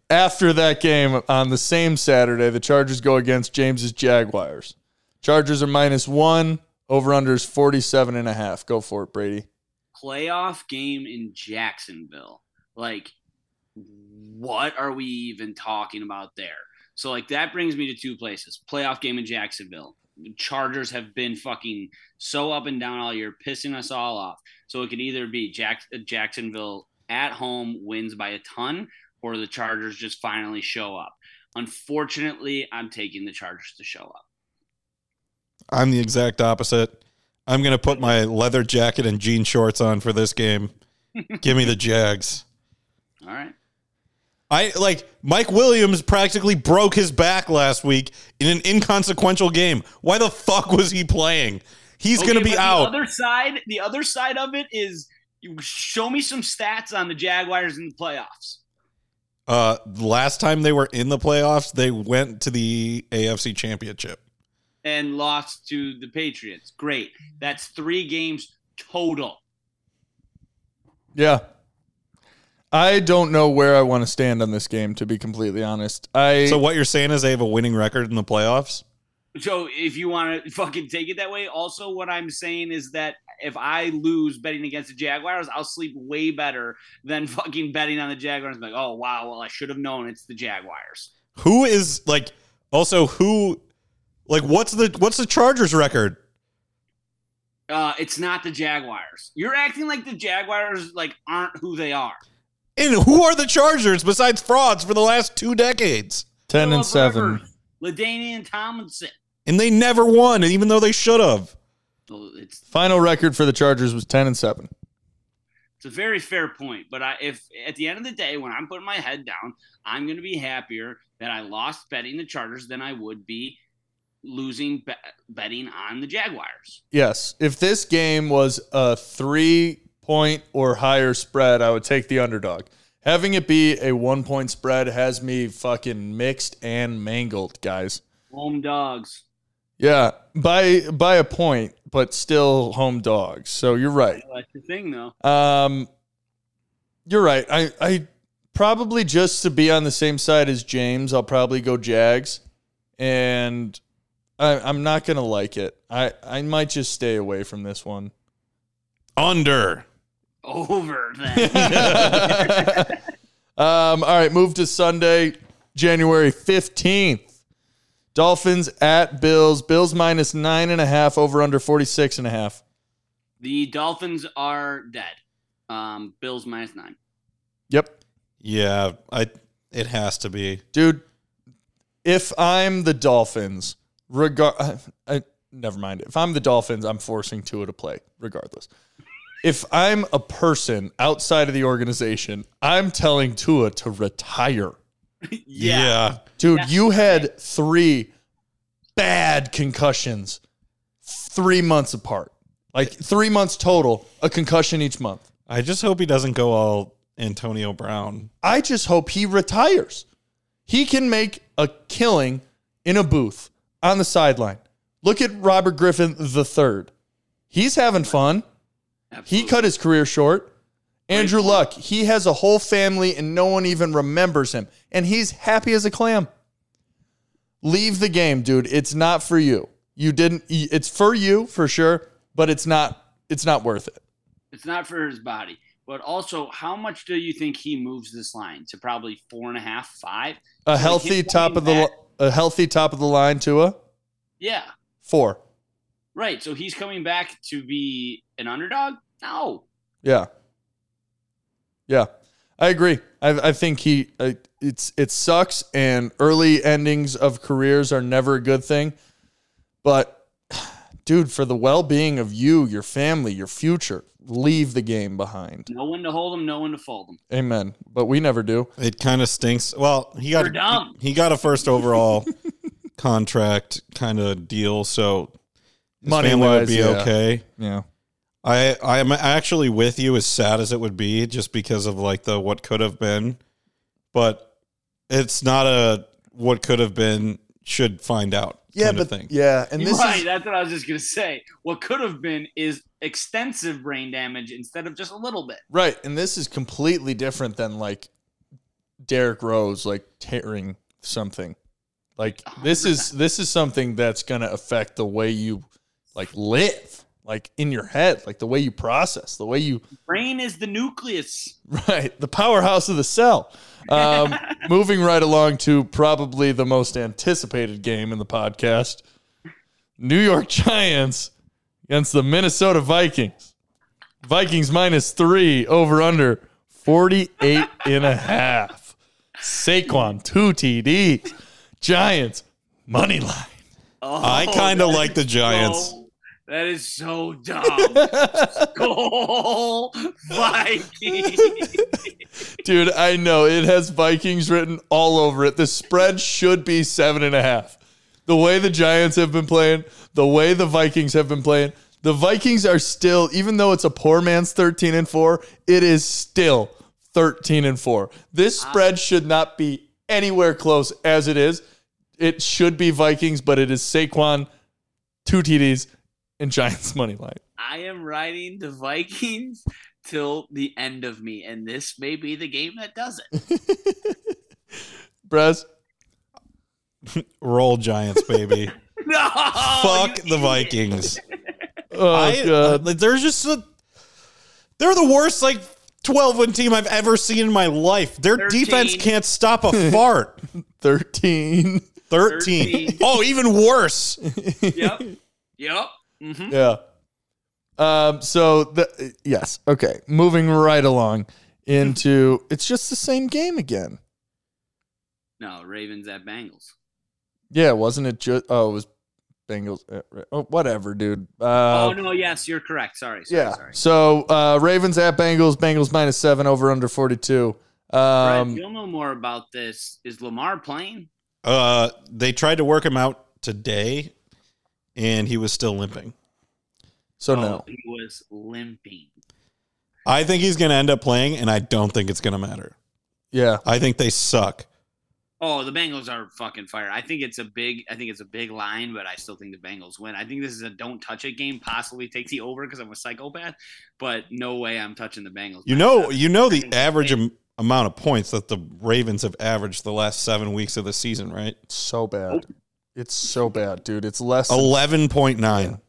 After that game on the same Saturday, the Chargers go against James's Jaguars. Chargers are -1. Over-under is 47.5. Go for it, Brady. Playoff game in Jacksonville. Like, what are we even talking about there? So, like, that brings me to two places. Playoff game in Jacksonville. Chargers have been fucking so up and down all year, pissing us all off. So it could either be Jacksonville at home wins by a ton, or the Chargers just finally show up. Unfortunately, I'm taking the Chargers to show up. I'm the exact opposite. I'm going to put my leather jacket and jean shorts on for this game. Give me the Jags. All right. Mike Williams practically broke his back last week in an inconsequential game. Why the fuck was he playing? He's going to be out. The other side of it is, you show me some stats on the Jaguars in the playoffs. Last time they were in the playoffs, they went to the AFC Championship and lost to the Patriots. Great. That's 3 games total. Yeah. I don't know where I want to stand on this game, to be completely honest. So what you're saying is they have a winning record in the playoffs? So if you want to fucking take it that way, also what I'm saying is that if I lose betting against the Jaguars, I'll sleep way better than fucking betting on the Jaguars. I'm like, oh, wow, well, I should have known it's the Jaguars. What's the Chargers record? It's not the Jaguars. You're acting like the Jaguars aren't who they are. And who are the Chargers besides frauds for the last 2 decades? 10-7. LaDainian Tomlinson. And they never won, even though they should have. Well, final record for the Chargers was 10-7. It's a very fair point, but if at the end of the day, when I'm putting my head down, I'm going to be happier that I lost betting the Chargers than I would be losing betting on the Jaguars. Yes. If this game was a 3-point or higher spread, I would take the underdog. Having it be a 1-point spread has me fucking mixed and mangled, guys. Home dogs. Yeah, by a point, but still home dogs. So you're right. That's the thing, though. You're right. I probably, just to be on the same side as James, I'll probably go Jags, and I'm not gonna like it. I might just stay away from this one. Under. Over then. All right, move to Sunday, January 15th. Dolphins at Bills. Bills -9.5, over under 46.5. The Dolphins are dead. Bills -9. Yep. Yeah, it has to be. Dude, if I'm the Dolphins, never mind. If I'm the Dolphins, I'm forcing Tua to play regardless. If I'm a person outside of the organization, I'm telling Tua to retire. Yeah. Dude, that's you had 3 bad concussions 3 months apart. 3 months total, a concussion each month. I just hope he doesn't go all Antonio Brown. I just hope he retires. He can make a killing in a booth on the sideline. Look at Robert Griffin III. He's having fun. Absolutely. He cut his career short. Andrew Luck, he has a whole family and no one even remembers him. And he's happy as a clam. Leave the game, dude. It's not for you. It's for you for sure, but it's not worth it. It's not for his body. But also, how much do you think he moves this line to? Probably 4.5, 5? A healthy top of the line, Tua? Yeah. 4. Right, so he's coming back to be an underdog? No. Yeah. Yeah, I agree. I think it sucks, and early endings of careers are never a good thing. But dude, for the well-being of you, your family, your future, leave the game behind. No one to hold them, no one to fold them. Amen. But we never do. It kind of stinks. Well, he got a first overall contract kind of deal, so his family would be okay. Yeah. I'm actually with you, as sad as it would be, just because of like the what could have been. But it's not a what could have been should find out. Yeah, kind of thing. Yeah, and this right, that's what I was just gonna say. What could have been is extensive brain damage instead of just a little bit. Right, and this is completely different than like Derrick Rose like tearing something. Like 100%. this is something that's gonna affect the way you like live, like in your head, like the way you process, the way you. Brain is the nucleus. Right, the powerhouse of the cell. Moving right along to probably the most anticipated game in the podcast, New York Giants against the Minnesota Vikings. Vikings -3, over under 48.5. Saquon, 2 TDs. Giants, money line. Oh, I kind of like the Giants. That is so dumb. Skull Vikings. Dude, I know. It has Vikings written all over it. The spread should be 7.5. The way the Giants have been playing, the way the Vikings have been playing, the Vikings are still, even though it's a poor man's 13-4, it is still 13-4. This spread should not be anywhere close as it is. It should be Vikings, but it is Saquon, 2 TDs, and Giants money line. I am riding the Vikings till the end of me, and this may be the game that does it. Brez. Roll Giants, baby. No! Fuck the Vikings. Oh, God. There's just they're the worst, like, 12-win team I've ever seen in my life. Their 13. Defense can't stop a fart. 13. Oh, even worse. Yep. Mm-hmm. Yeah. Yes. Okay. Moving right along into it's just the same game again. No, Ravens at Bengals. Yeah, wasn't it just? Oh, it was Bengals. Oh, whatever, dude. No. Yes, you're correct. Sorry. So Ravens at Bengals. Bengals -7, over under 42. Brad, you'll know more about this. Is Lamar playing? They tried to work him out today, and he was still limping. No. He was limping. I think he's going to end up playing, and I don't think it's going to matter. Yeah. I think they suck. Oh, the Bengals are fucking fire. I think it's a big line, but I still think the Bengals win. I think this is a don't touch it game, possibly take the over because I'm a psychopath, but no way I'm touching the Bengals. You know the average amount of points that the Ravens have averaged the last 7 weeks of the season, right? So bad. Nope. It's so bad, dude. It's less 11.9.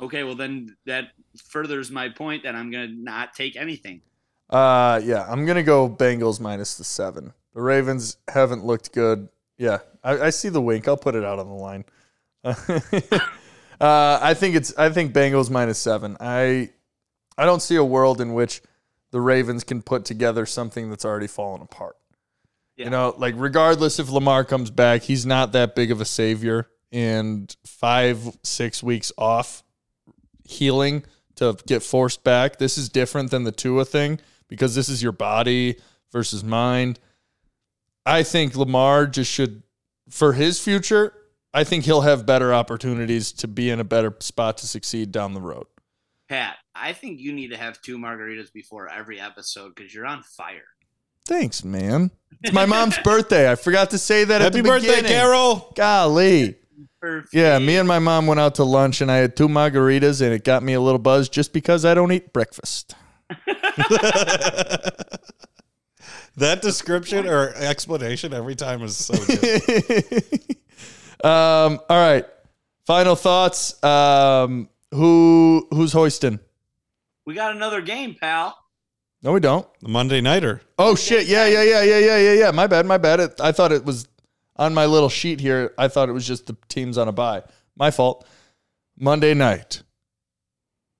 Okay, well then that furthers my point that I'm gonna not take anything. I'm gonna go Bengals -7. The Ravens haven't looked good. Yeah, I see the wink. I'll put it out on the line. I think Bengals -7. I don't see a world in which the Ravens can put together something that's already fallen apart. Yeah. You know, like regardless if Lamar comes back, he's not that big of a savior, and 5-6 weeks off healing to get forced back. This is different than the Tua thing because this is your body versus mind. I think Lamar just should, for his future, I think he'll have better opportunities to be in a better spot to succeed down the road. Pat, I think you need to have 2 margaritas before every episode because you're on fire. Thanks, man. It's my mom's birthday. I forgot to say that. Happy birthday, Carol. Golly. Perfect. Yeah, me and my mom went out to lunch, and I had 2 margaritas, and it got me a little buzzed just because I don't eat breakfast. That description or explanation every time is so good. All right, final thoughts. Who's hoisting? We got another game, pal. No, we don't. The Monday Nighter. Oh, shit. Yeah. My bad. I thought it was on my little sheet here. I thought it was just the teams on a bye. My fault. Monday night,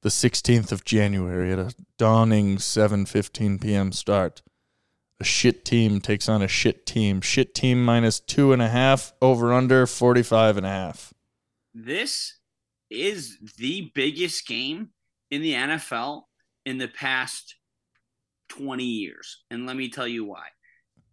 the 16th of January at a dawning 7:15 p.m. start. A shit team takes on a shit team. Shit team -2.5, over under 45.5. This is the biggest game in the NFL in the past 20 years. And let me tell you why.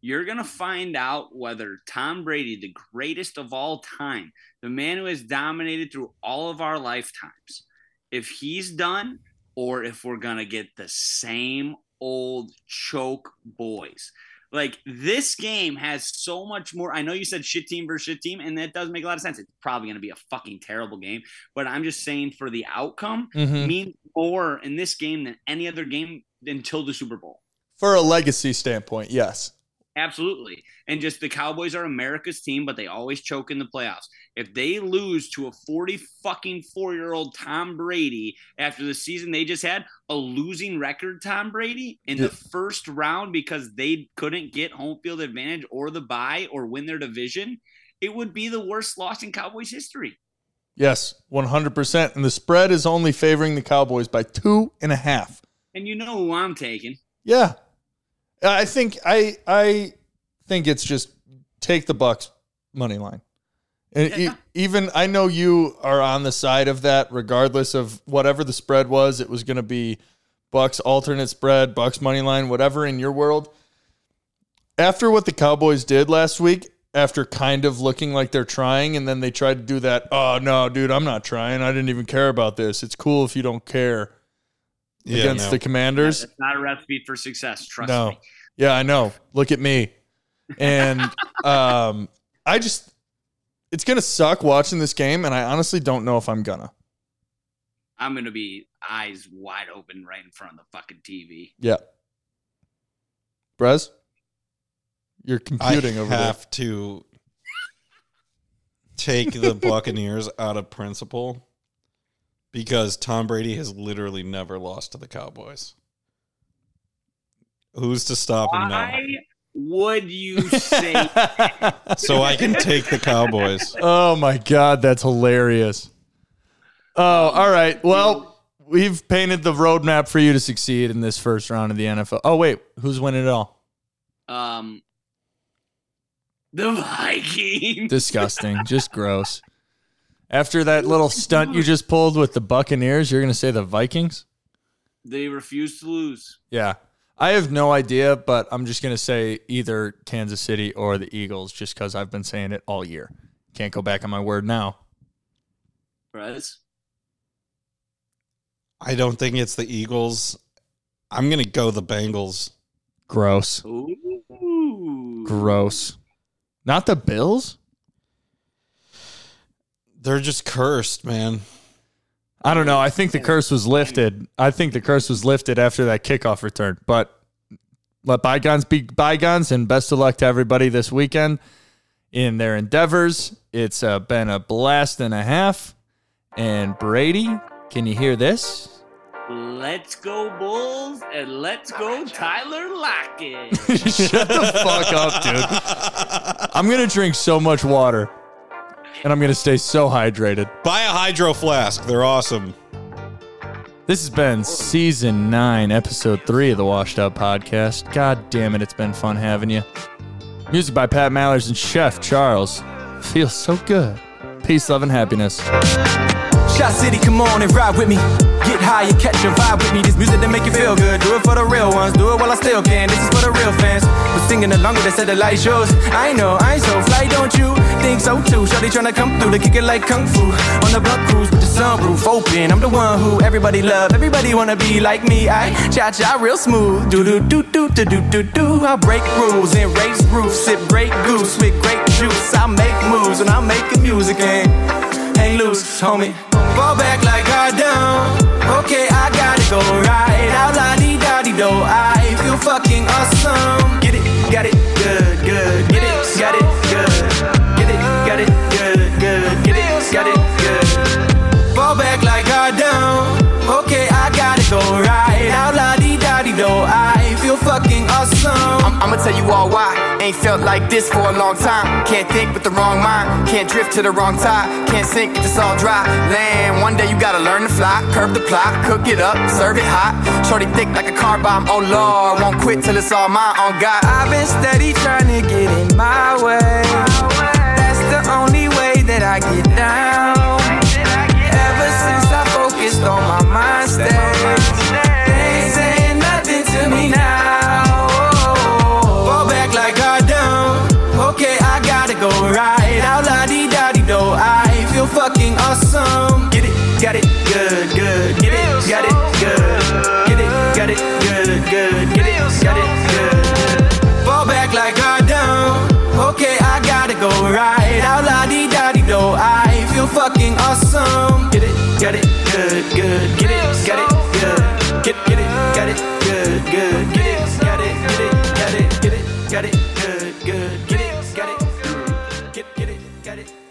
You're going to find out whether Tom Brady, the greatest of all time, the man who has dominated through all of our lifetimes, if he's done or if we're going to get the same old choke boys. Like, this game has so much more. I know you said shit team versus shit team, and that does make a lot of sense. It's probably going to be a fucking terrible game, but I'm just saying for the outcome, means more in this game than any other game until the Super Bowl. For a legacy standpoint, yes. Absolutely. And just the Cowboys are America's team, but they always choke in the playoffs. If they lose to a 44-year-old Tom Brady after the season they just had, a losing record Tom Brady in the first round because they couldn't get home field advantage or the bye or win their division, it would be the worst loss in Cowboys history. Yes, 100%. And the spread is only favoring the Cowboys by 2.5. And you know who I'm taking. Yeah. I think it's just take the Bucks money line. And even I know you are on the side of that, regardless of whatever the spread was. It was going to be Bucks alternate spread, Bucks money line, whatever in your world. After what the Cowboys did last week, after kind of looking like they're trying, and then they tried to do that, oh, no, dude, I'm not trying. I didn't even care about this. It's cool if you don't care. Against the Commanders. It's not a recipe for success, trust me. Yeah, I know. Look at me. And it's going to suck watching this game, and I honestly don't know if I'm going to. I'm going to be eyes wide open right in front of the fucking TV. Yeah. Brez? You're computing over there. I have to take the Buccaneers out of principle. Because Tom Brady has literally never lost to the Cowboys. Who's to stop him now? Why would you say that? So I can take the Cowboys. Oh, my God. That's hilarious. Oh, all right. Well, we've painted the roadmap for you to succeed in this first round of the NFL. Oh, wait. Who's winning it all? The Vikings. Disgusting. Just gross. After that little stunt you just pulled with the Buccaneers, you're going to say the Vikings? They refuse to lose. Yeah. I have no idea, but I'm just going to say either Kansas City or the Eagles just because I've been saying it all year. Can't go back on my word now. Bryce? I don't think it's the Eagles. I'm going to go the Bengals. Gross. Ooh. Gross. Not the Bills? They're just cursed, man. I don't know. I think the curse was lifted. After that kickoff return. But let bygones be bygones, and best of luck to everybody this weekend in their endeavors. It's been a blast and a half. And Brady, can you hear this? Let's go Bulls, and let's go Tyler Lockett. Shut the fuck up, dude. I'm going to drink so much water. And I'm going to stay so hydrated. Buy a hydro flask. They're awesome. This has been Season 9, Episode 3 of the Washed Up Podcast. God damn it, it's been fun having you. Music by Pat Mallers and Chef Charles. Feels so good. Peace, love, and happiness. Shot City, come on and ride with me. Get high and catch a vibe with me. This music that make you feel good. Do it for the real ones. Do it while I still can. This is for the real fans. We're singing along with us at the light shows. I know, I ain't so fly, don't you? Think so too. Shawty tryna come through to kick it like Kung Fu. On the block cruise with the sunroof open. I'm the one who everybody love. Everybody wanna be like me. I cha-cha real smooth. Do-do-do-do-do-do-do-do. I break rules and race roofs. Sip great goose with great juice. I make moves and I make the music and hang loose, homie. Fall back like I don't. Okay, I gotta go right out, la-dee-da-dee-do. I feel fucking awesome. Get it, got it, good, good. Get it, got it, good. Get it, got it, good, good. Get it, got it, good. Fall back like I don't. Okay, I gotta go right out, la-dee-da-dee-do. I feel fucking awesome. I'ma tell you all why. Ain't felt like this for a long time. Can't think with the wrong mind. Can't drift to the wrong tide. Can't sink if it's all dry. Land, one day you gotta learn to fly. Curb the plot, cook it up, serve it hot. Shorty thick like a car bomb. Oh Lord, won't quit till it's all mine. On God, I've been steady trying to get in my way. That's the only way that I get down. Ever go right out la-dee-da-dee-do. I feel fucking awesome. Get it, got it, good, good. Get it, got it, good. Get it, got it, good, good. Get it, got it, get it, got it, get it, got it, good, good. Get it, got it, get it, got it.